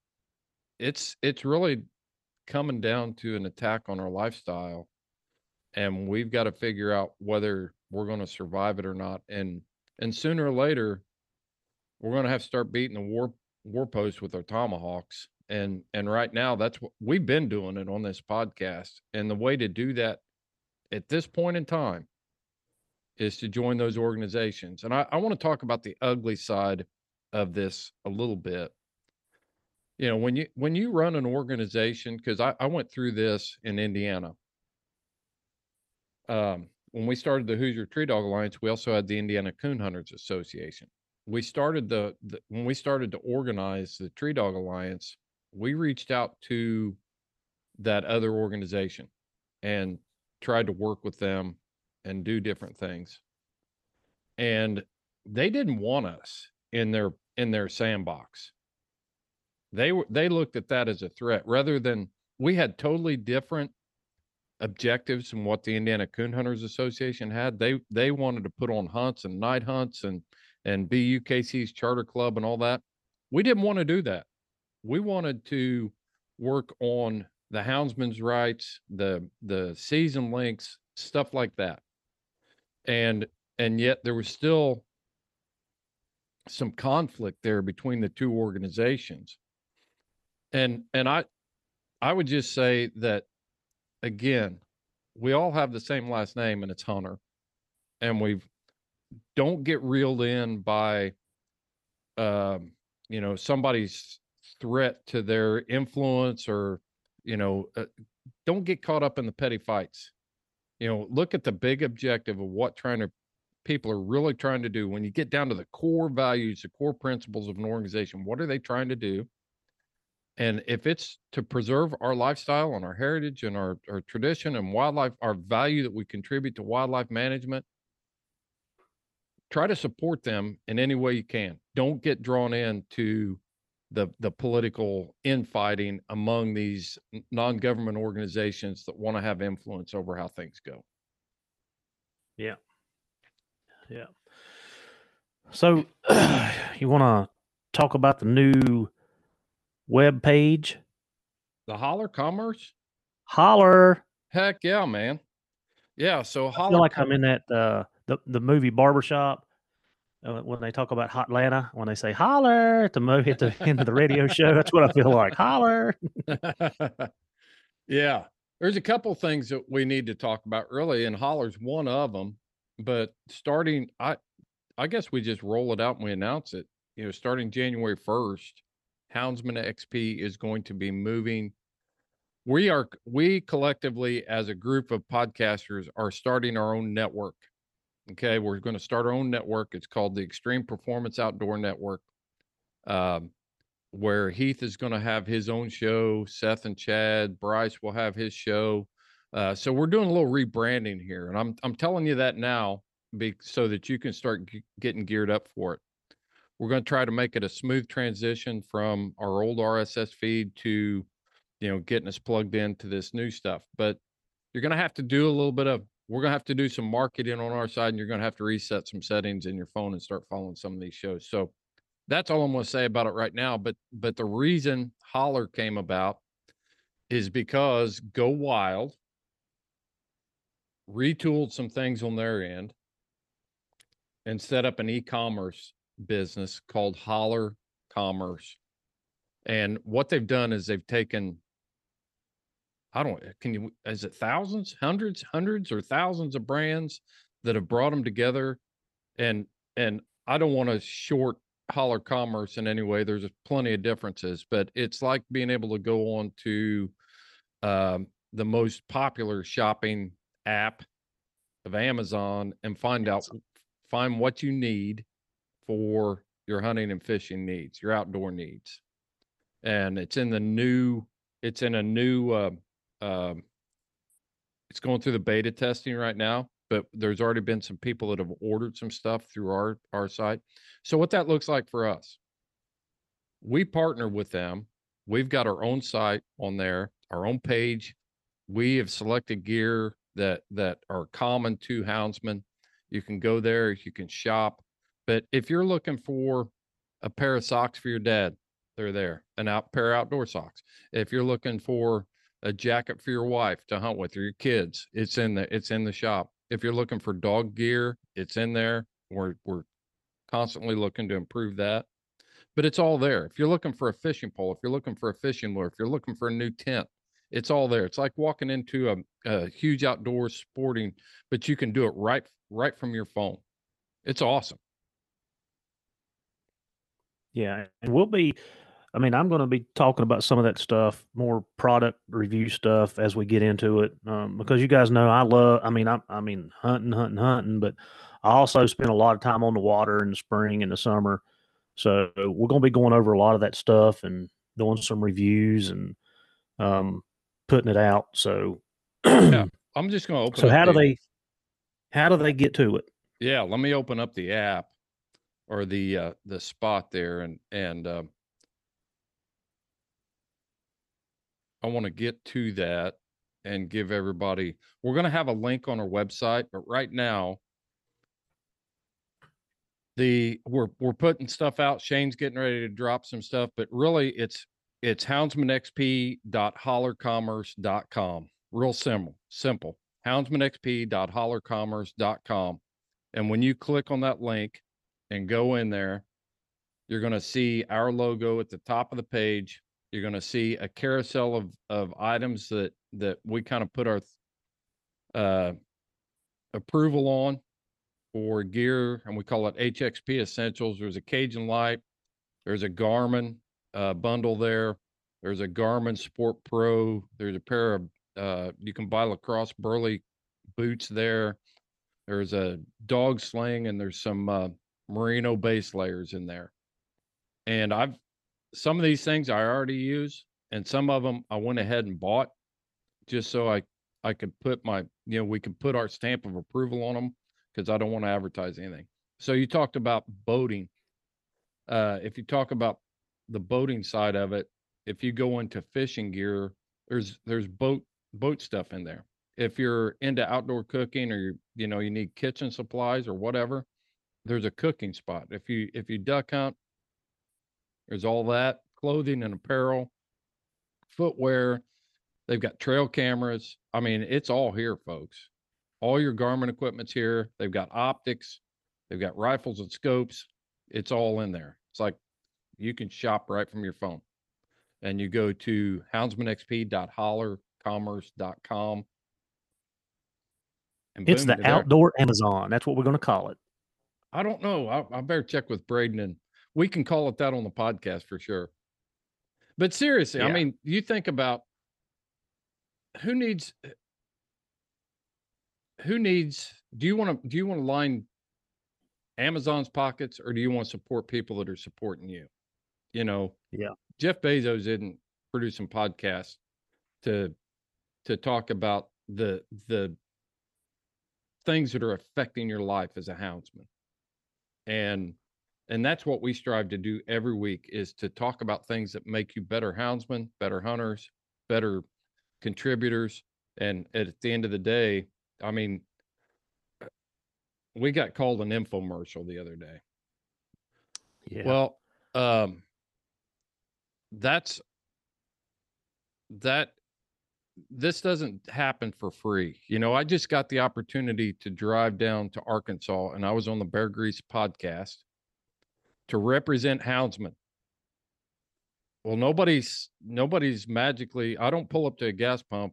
it's really coming down to an attack on our lifestyle, and we've got to figure out whether we're going to survive it or not. And sooner or later, we're going to have to start beating the war posts with our tomahawks. And right now, that's what we've been doing it on this podcast. And the way to do that at this point in time is to join those organizations. And I want to talk about the ugly side of this a little bit. You know, when you run an organization, because I went through this in Indiana. When we started the Hoosier Tree Dog Alliance, we also had the Indiana Coon Hunters Association. We started when we started to organize the Tree Dog Alliance, we reached out to that other organization and tried to work with them and do different things. And they didn't want us in their sandbox. They looked at that as a threat rather than we had totally different objectives from what the Indiana Coon Hunters Association had. They wanted to put on hunts and night hunts and be UKC's charter club and all that. We didn't want to do that. We wanted to work on the houndsman's rights, the season links, stuff like that. And yet there was still some conflict there between the two organizations. And I would just say that, again, we all have the same last name, and it's Hunter. And we don't get reeled in by, you know, somebody's threat to their influence or, you know, don't get caught up in the petty fights. You know, look at the big objective of what people are really trying to do. When you get down to the core values, the core principles of an organization, what are they trying to do? And if it's to preserve our lifestyle and our heritage and our tradition and wildlife, our value that we contribute to wildlife management, try to support them in any way you can. Don't get drawn into the political infighting among these non-government organizations that want to have influence over how things go. Yeah, Yeah. So you want to talk about the new web page? The Holler Commerce? Holler. Heck yeah, man. Yeah, so Holler. I feel like I'm in that the movie Barbershop when they talk about Hotlanta, when they say Holler at the movie at the end of the radio show. That's what I feel like. Holler. Yeah. There's a couple things that we need to talk about really, and Holler's one of them. But starting, I guess we just roll it out and we announce it. You know, starting January 1st, Houndsman XP is going to be moving. We collectively as a group of podcasters are starting our own network. Okay, we're going to start our own network. It's called the Extreme Performance Outdoor Network, where Heath is going to have his own show, Seth and Chad, Bryce will have his show. So we're doing a little rebranding here, and I'm telling you that now so that you can start getting geared up for it. We're going to try to make it a smooth transition from our old RSS feed to, you know, getting us plugged into this new stuff. But you're going to have to do a little bit of, we're going to have to do some marketing on our side, and you're going to have to reset some settings in your phone and start following some of these shows. So that's all I'm going to say about it right now. But the reason Holler came about is because Go Wild retooled some things on their end and set up an e-commerce business called Holler Commerce. And what they've done is they've taken, is it thousands, hundreds or thousands of brands that have brought them together? And I don't want to short Holler Commerce in any way. There's plenty of differences, but it's like being able to go on to the most popular shopping app of Amazon and find what you need for your hunting and fishing needs, your outdoor needs. And it's going through the beta testing right now, but there's already been some people that have ordered some stuff through our site. So what that looks like for us, we partner with them. We've got our own site on there, our own page. We have selected gear that are common to houndsmen. You can go there, you can shop. But if you're looking for a pair of socks for your dad, they're there, pair of outdoor socks. If you're looking for a jacket for your wife to hunt with or your kids, it's in the shop. If you're looking for dog gear, it's in there. We're constantly looking to improve that, but it's all there. If you're looking for a fishing pole, if you're looking for a fishing lure, if you're looking for a new tent, it's all there. It's like walking into a huge outdoor sporting, but you can do it right from your phone. It's awesome. Yeah, and I'm going to be talking about some of that stuff, more product review stuff as we get into it, because you guys know I love hunting, but I also spend a lot of time on the water in the spring and the summer. So we're going to be going over a lot of that stuff and doing some reviews and putting it out. So yeah, I'm just going to open. So how do they get to it? Yeah, let me open up the app or the spot there and I want to get to that and give everybody, we're going to have a link on our website, but right now we're putting stuff out. Shane's getting ready to drop some stuff, but really it's houndsmanxp.hollercommerce.com. Real simple, houndsmanxp.hollercommerce.com. And when you click on that link and go in there, you're going to see our logo at the top of the page. You're going to see a carousel of items that we kind of put our approval on for gear, and we call it HXP Essentials. There's a Cajun Light. There's a Garmin bundle there. There's a Garmin Sport Pro. There's a pair of, you can buy LaCrosse Burley boots there. There's a dog sling, and there's some merino base layers in there. And some of these things I already use, and some of them I went ahead and bought just so I could put we can put our stamp of approval on them, because I don't want to advertise anything. So you talked about boating. If you talk about the boating side of it, if you go into fishing gear, there's boat stuff in there. If you're into outdoor cooking, or you need kitchen supplies or whatever, there's a cooking spot. If you duck hunt, there's all that clothing and apparel, footwear. They've got trail cameras. I mean, it's all here, folks. All your Garmin equipment's here. They've got optics. They've got rifles and scopes. It's all in there. It's like you can shop right from your phone. And you go to houndsmanxp.hollercommerce.com. It's the outdoor Amazon. That's what we're going to call it. I don't know. I better check with Braden, and we can call it that on the podcast for sure. But seriously, yeah. I mean, you think about who needs, do you want to line Amazon's pockets, or do you want to support people that are supporting you? You know, yeah. Jeff Bezos isn't producing podcasts to talk about the things that are affecting your life as a houndsman. And that's what we strive to do every week, is to talk about things that make you better houndsmen, better hunters, better contributors. And at the end of the day, I mean, we got called an infomercial the other day. Yeah. Well, this doesn't happen for free. You know, I just got the opportunity to drive down to Arkansas, and I was on the Bear Grease podcast to represent houndsmen. Well, nobody's magically, I don't pull up to a gas pump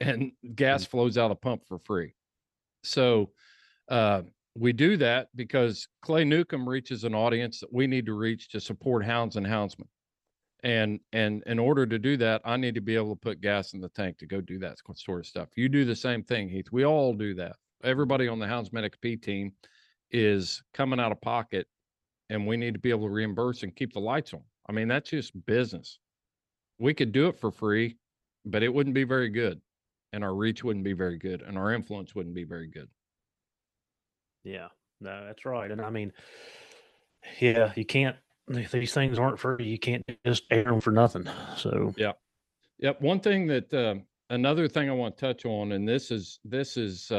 and gas flows out of the pump for free. So, we do that because Clay Newcomb reaches an audience that we need to reach to support hounds and houndsmen. And in order to do that, I need to be able to put gas in the tank to go do that sort of stuff. You do the same thing, Heath. We all do that. Everybody on the Houndsman XP team is coming out of pocket, and we need to be able to reimburse and keep the lights on. I mean, that's just business. We could do it for free, but it wouldn't be very good, and our reach wouldn't be very good, and our influence wouldn't be very good. Yeah, no, that's right. And I mean, yeah, you can't. These things aren't free. You can't just air them for nothing. So yeah, yep. One thing that another thing I want to touch on, and this is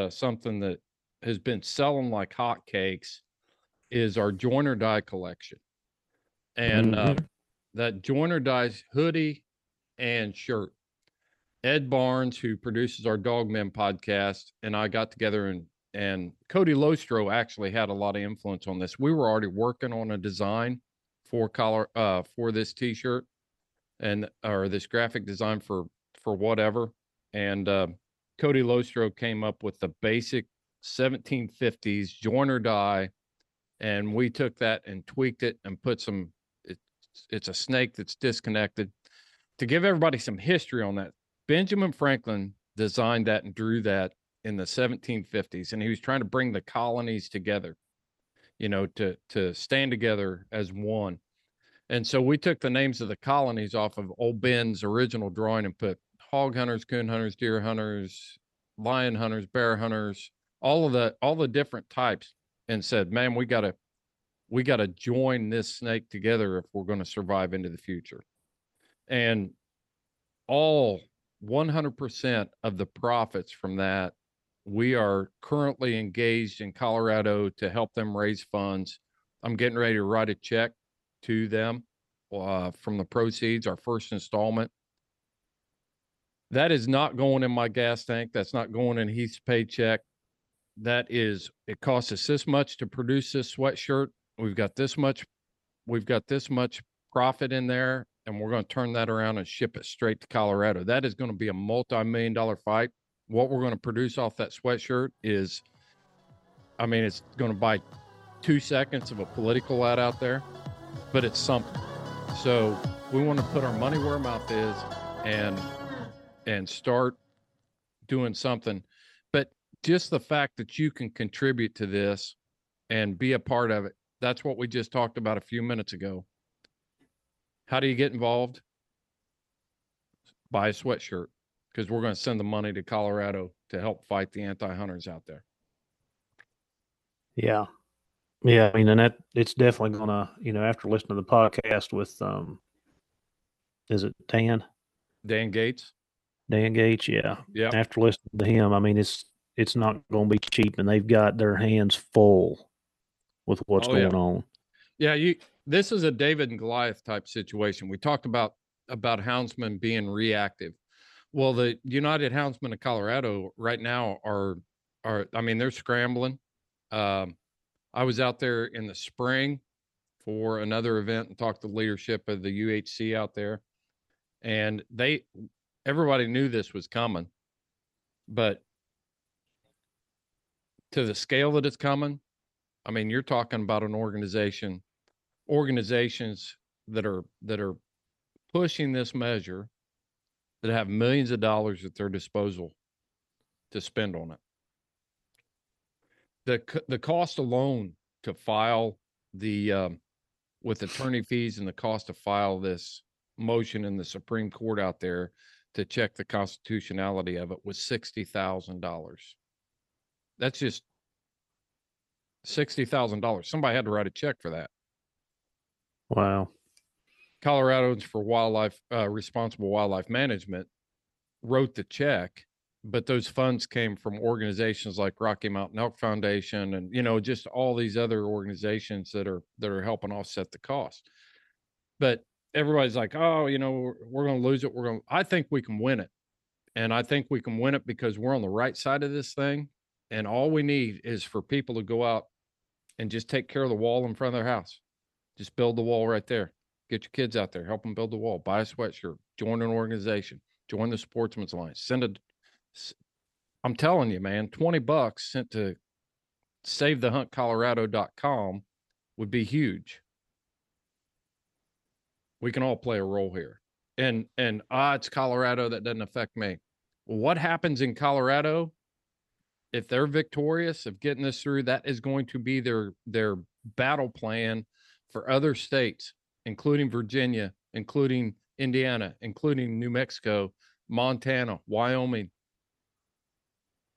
something that has been selling like hotcakes, is our join or die collection, and that join or die hoodie and shirt. Ed Barnes, who produces our Dog Men podcast, and I got together and Cody Loestro actually had a lot of influence on this. We were already working on a design for this t-shirt and or this graphic design for whatever, and Cody Loestro came up with the basic 1750s join or die, and we took that and tweaked it and put some it's a snake that's disconnected. To give everybody some history on that, Benjamin Franklin designed that and drew that in the 1750s, and he was trying to bring the colonies together, you know, to stand together as one. And so we took the names of the colonies off of old Ben's original drawing and put hog hunters, coon hunters, deer hunters, lion hunters, bear hunters, all the different types, and said, man, we gotta join this snake together if we're going to survive into the future. And all 100% of the profits from that, we are currently engaged in Colorado to help them raise funds. I'm getting ready to write a check to them from the proceeds, our first installment. That is not going in my gas tank. That's not going in Heath's paycheck. That is, it costs us this much to produce this sweatshirt. We've got this much profit in there, and we're going to turn that around and ship it straight to Colorado. That is going to be a multi-million-dollar fight. What we're going to produce off that sweatshirt is, I mean, it's going to buy 2 seconds of a political ad out there, but it's something. So we want to put our money where our mouth is and start doing something. But just the fact that you can contribute to this and be a part of it, that's what we just talked about a few minutes ago. How do you get involved? Buy a sweatshirt, because we're going to send the money to Colorado to help fight the anti-hunters out there. Yeah. Yeah. I mean, and that it's definitely going to, you know, after listening to the podcast with, is it Dan Gates? Dan Gates. Yeah. Yeah. After listening to him, I mean, it's not going to be cheap, and they've got their hands full with what's going on. Yeah, this is a David and Goliath type situation. We talked about houndsmen being reactive. Well, the United Houndsmen of Colorado right now are I mean, they're scrambling. I was out there in the spring for another event and talked to the leadership of the UHC out there, and everybody knew this was coming, but to the scale that it's coming, I mean, you're talking about an organizations that are pushing this measure that have millions of dollars at their disposal to spend on it. The cost alone to file the with attorney fees and the cost to file this motion in the Supreme Court out there to check the constitutionality of it was $60,000. That's just $60,000. Somebody had to write a check for that. Wow. Coloradans for Wildlife, Responsible Wildlife Management wrote the check, but those funds came from organizations like Rocky Mountain Elk Foundation and, just all these other organizations that are helping offset the cost. But everybody's like, we're going to lose it. I think we can win it. And I think we can win it because we're on the right side of this thing. And all we need is for people to go out and just take care of the wall in front of their house. Just build the wall right there. Get your kids out there, help them build the wall, buy a sweatshirt, join an organization, join the Sportsman's Alliance, I'm telling you, man, $20 sent to SaveTheHuntColorado.com would be huge. We can all play a role here. And it's Colorado, that doesn't affect me. Well, what happens in Colorado if they're victorious of getting this through? That is going to be their battle plan for other states, including Virginia, including Indiana, including New Mexico, Montana, Wyoming.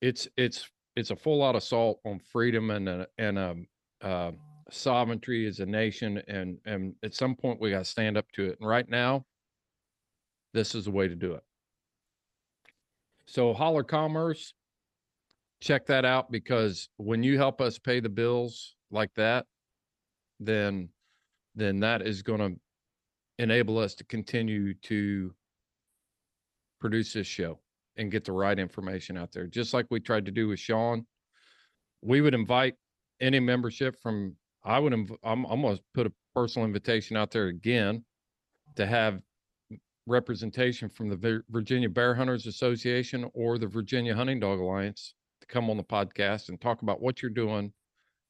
It's a full out assault on freedom and sovereignty as a nation. And at some point we got to stand up to it. And right now, this is the way to do it. So Holler Commerce, check that out, because when you help us pay the bills like that, then that is going to enable us to continue to produce this show and get the right information out there. Just like we tried to do with Sean, we would invite any membership from, I'm going to put a personal invitation out there again to have representation from the Virginia Bear Hunters Association or the Virginia Hunting Dog Alliance to come on the podcast and talk about what you're doing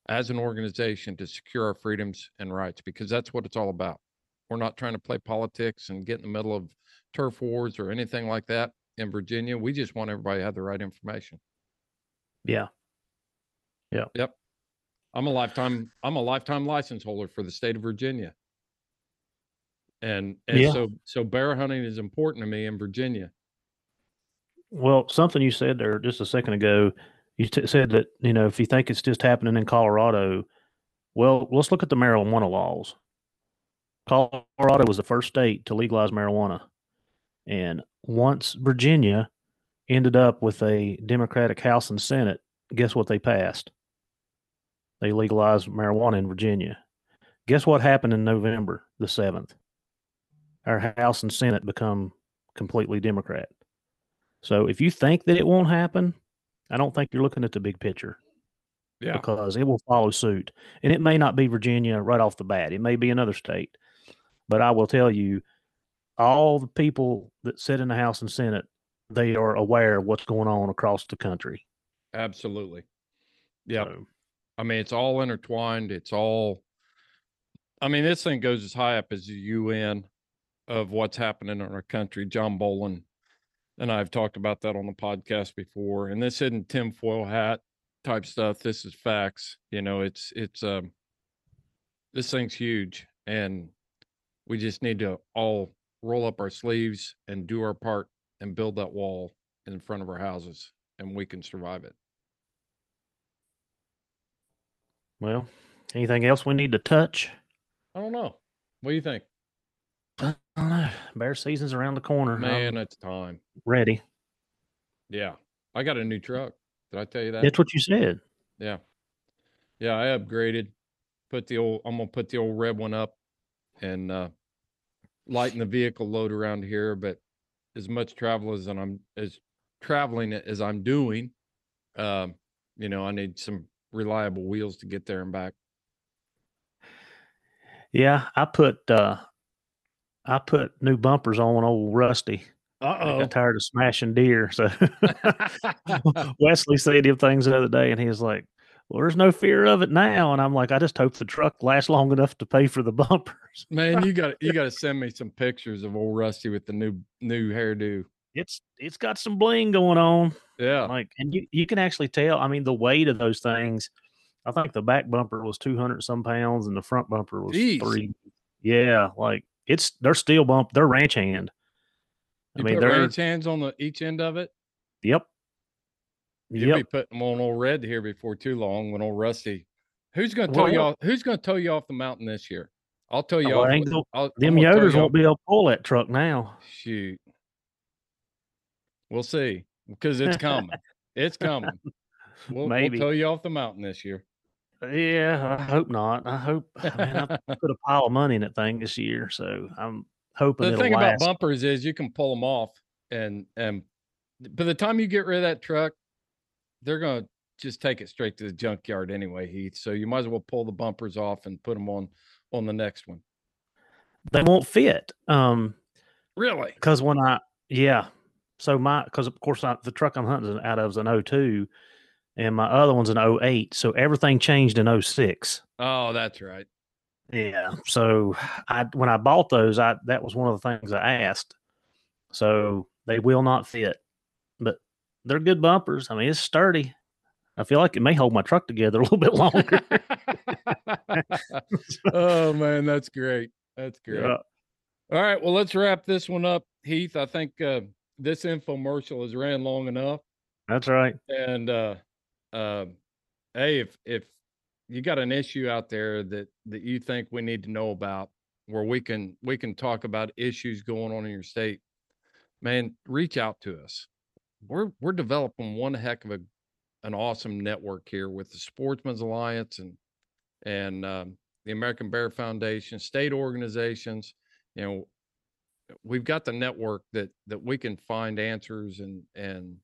as an organization to secure our freedoms and rights, because that's what it's all about. We're not trying to play politics and get in the middle of turf wars or anything like that in Virginia. We just want everybody to have the right information. Yeah. Yeah. Yep. I'm a lifetime license holder for the state of Virginia. So bear hunting is important to me in Virginia. Well, something you said there just a second ago, you said that, if you think it's just happening in Colorado, well, let's look at the marijuana laws. Colorado was the first state to legalize marijuana. And once Virginia ended up with a Democratic House and Senate, guess what they passed? They legalized marijuana in Virginia. Guess what happened in November the 7th? Our House and Senate become completely Democrat. So if you think that it won't happen, I don't think you're looking at the big picture. Yeah. Because it will follow suit. And it may not be Virginia right off the bat. It may be another state. But I will tell you, all the people that sit in the House and Senate, they are aware of what's going on across the country. Absolutely. Yeah. So, it's all intertwined. It's all, this thing goes as high up as the UN of what's happening in our country. John Bolin and I've talked about that on the podcast before, and this isn't tinfoil hat type stuff. This is facts. It's this thing's huge, and we just need to all roll up our sleeves and do our part and build that wall in front of our houses, and we can survive it. Well, anything else we need to touch? I don't know. What do you think? I don't know. Bear season's around the corner. Man, it's time. Ready. Yeah. I got a new truck. Did I tell you that? That's what you said. Yeah. Yeah, I upgraded. I'm gonna put the old red one up and lighten the vehicle load around here. But as much travel as I'm doing, I need some reliable wheels to get there and back. Yeah, I put new bumpers on old Rusty. I got tired of smashing deer. So Wesley said him things the other day, and he was like, well, there's no fear of it now. And I'm like, I just hope the truck lasts long enough to pay for the bumpers. Man, you gotta send me some pictures of old Rusty with the new hairdo. It's got some bling going on. Yeah. And you can actually tell, the weight of those things. I think the back bumper was 200 some pounds and the front bumper was 3. Yeah. They're steel bump. They're ranch hand. They're ranch hands on each end of it. Yep. You'll be putting them on old red here before too long when old Rusty. Who's going to tow you off the mountain this year? I'll tell you. Them yoders won't be able to pull that truck now. Shoot. We'll see, because it's coming. It's coming. We'll tow you off the mountain this year. Yeah, I hope not. I put a pile of money in that thing this year, so I'm hoping it'll last. The thing about bumpers is you can pull them off, and by the time you get rid of that truck, they're going to just take it straight to the junkyard anyway, Heath. So you might as well pull the bumpers off and put them on the next one. They won't fit. Really? Because the truck I'm hunting out of is an 02, and my other one's an 08. So everything changed in 06. Oh, that's right. Yeah. So when I bought those, that was one of the things I asked. So they will not fit, but they're good bumpers. It's sturdy. I feel like it may hold my truck together a little bit longer. Oh man, that's great. That's great. Yeah. All right. Well, let's wrap this one up, Heath. I think, this infomercial has ran long enough. That's right. And hey, if you got an issue out there that you think we need to know about, where we can talk about issues going on in your state, man, reach out to us. We're developing one heck of an awesome network here with the Sportsman's Alliance and the American Bear Foundation, state organizations. We've got the network that we can find answers and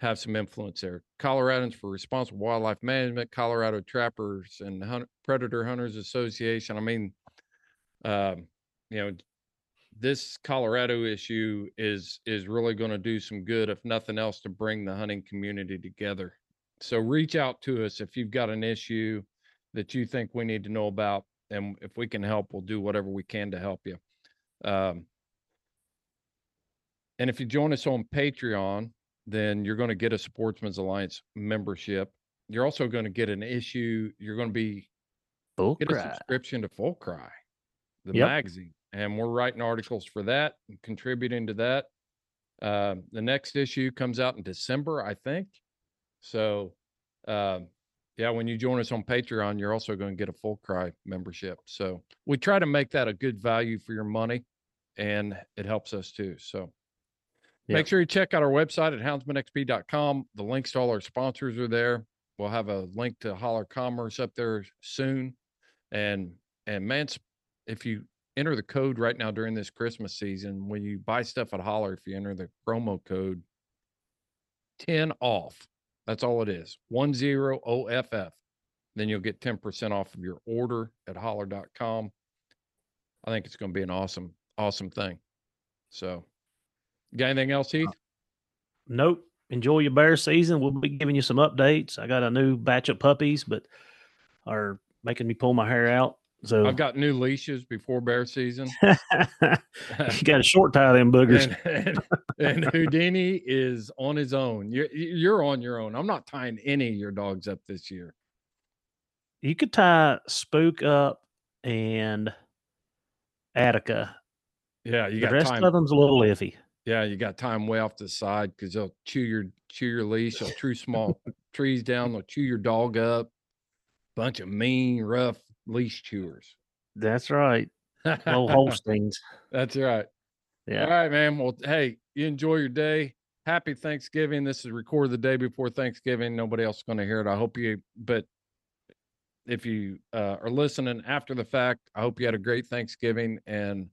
have some influence there. Coloradans for Responsible Wildlife Management, Colorado Trappers and Predator Hunters Association. This Colorado issue is really going to do some good, if nothing else, to bring the hunting community together. So reach out to us if you've got an issue that you think we need to know about, and if we can help, we'll do whatever we can to help you. And if you join us on Patreon, then you're going to get a Sportsman's Alliance membership. You're also going to get an issue. You're going to get a subscription to Full Cry, the magazine. And we're writing articles for that and contributing to that. The next issue comes out in December, I think. So, when you join us on Patreon, you're also going to get a Full Cry membership. So we try to make that a good value for your money, and it helps us too. So make sure you check out our website at houndsmanxp.com. The links to all our sponsors are there. We'll have a link to Holler Commerce up there soon. And man, if you enter the code right now during this Christmas season, when you buy stuff at Holler, if you enter the promo code 10 off, that's all it is. 10OFF. Then you'll get 10% off of your order at holler.com. I think it's going to be an awesome, awesome thing. So got anything else, Heath? Nope. Enjoy your bear season. We'll be giving you some updates. I got a new batch of puppies, but are making me pull my hair out. So I've got new leashes before bear season. You got to short tie them boogers. And Houdini is on his own. You're on your own. I'm not tying any of your dogs up this year. You could tie Spook up and Attica. Yeah, you got the rest of them's a little iffy. Yeah, you got time way off the side because they'll chew your leash. They'll chew small trees down. They'll chew your dog up. Bunch of mean, rough leash chewers. That's right. No Holsteins. That's right. Yeah. All right, man. Well, hey, you enjoy your day. Happy Thanksgiving. This is recorded the day before Thanksgiving. Nobody else is going to hear it. I hope you, but if you are listening after the fact, I hope you had a great Thanksgiving and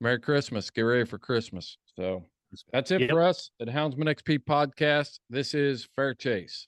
Merry Christmas. Get ready for Christmas. So that's it for us at Houndsman XP Podcast. This is Fair Chase.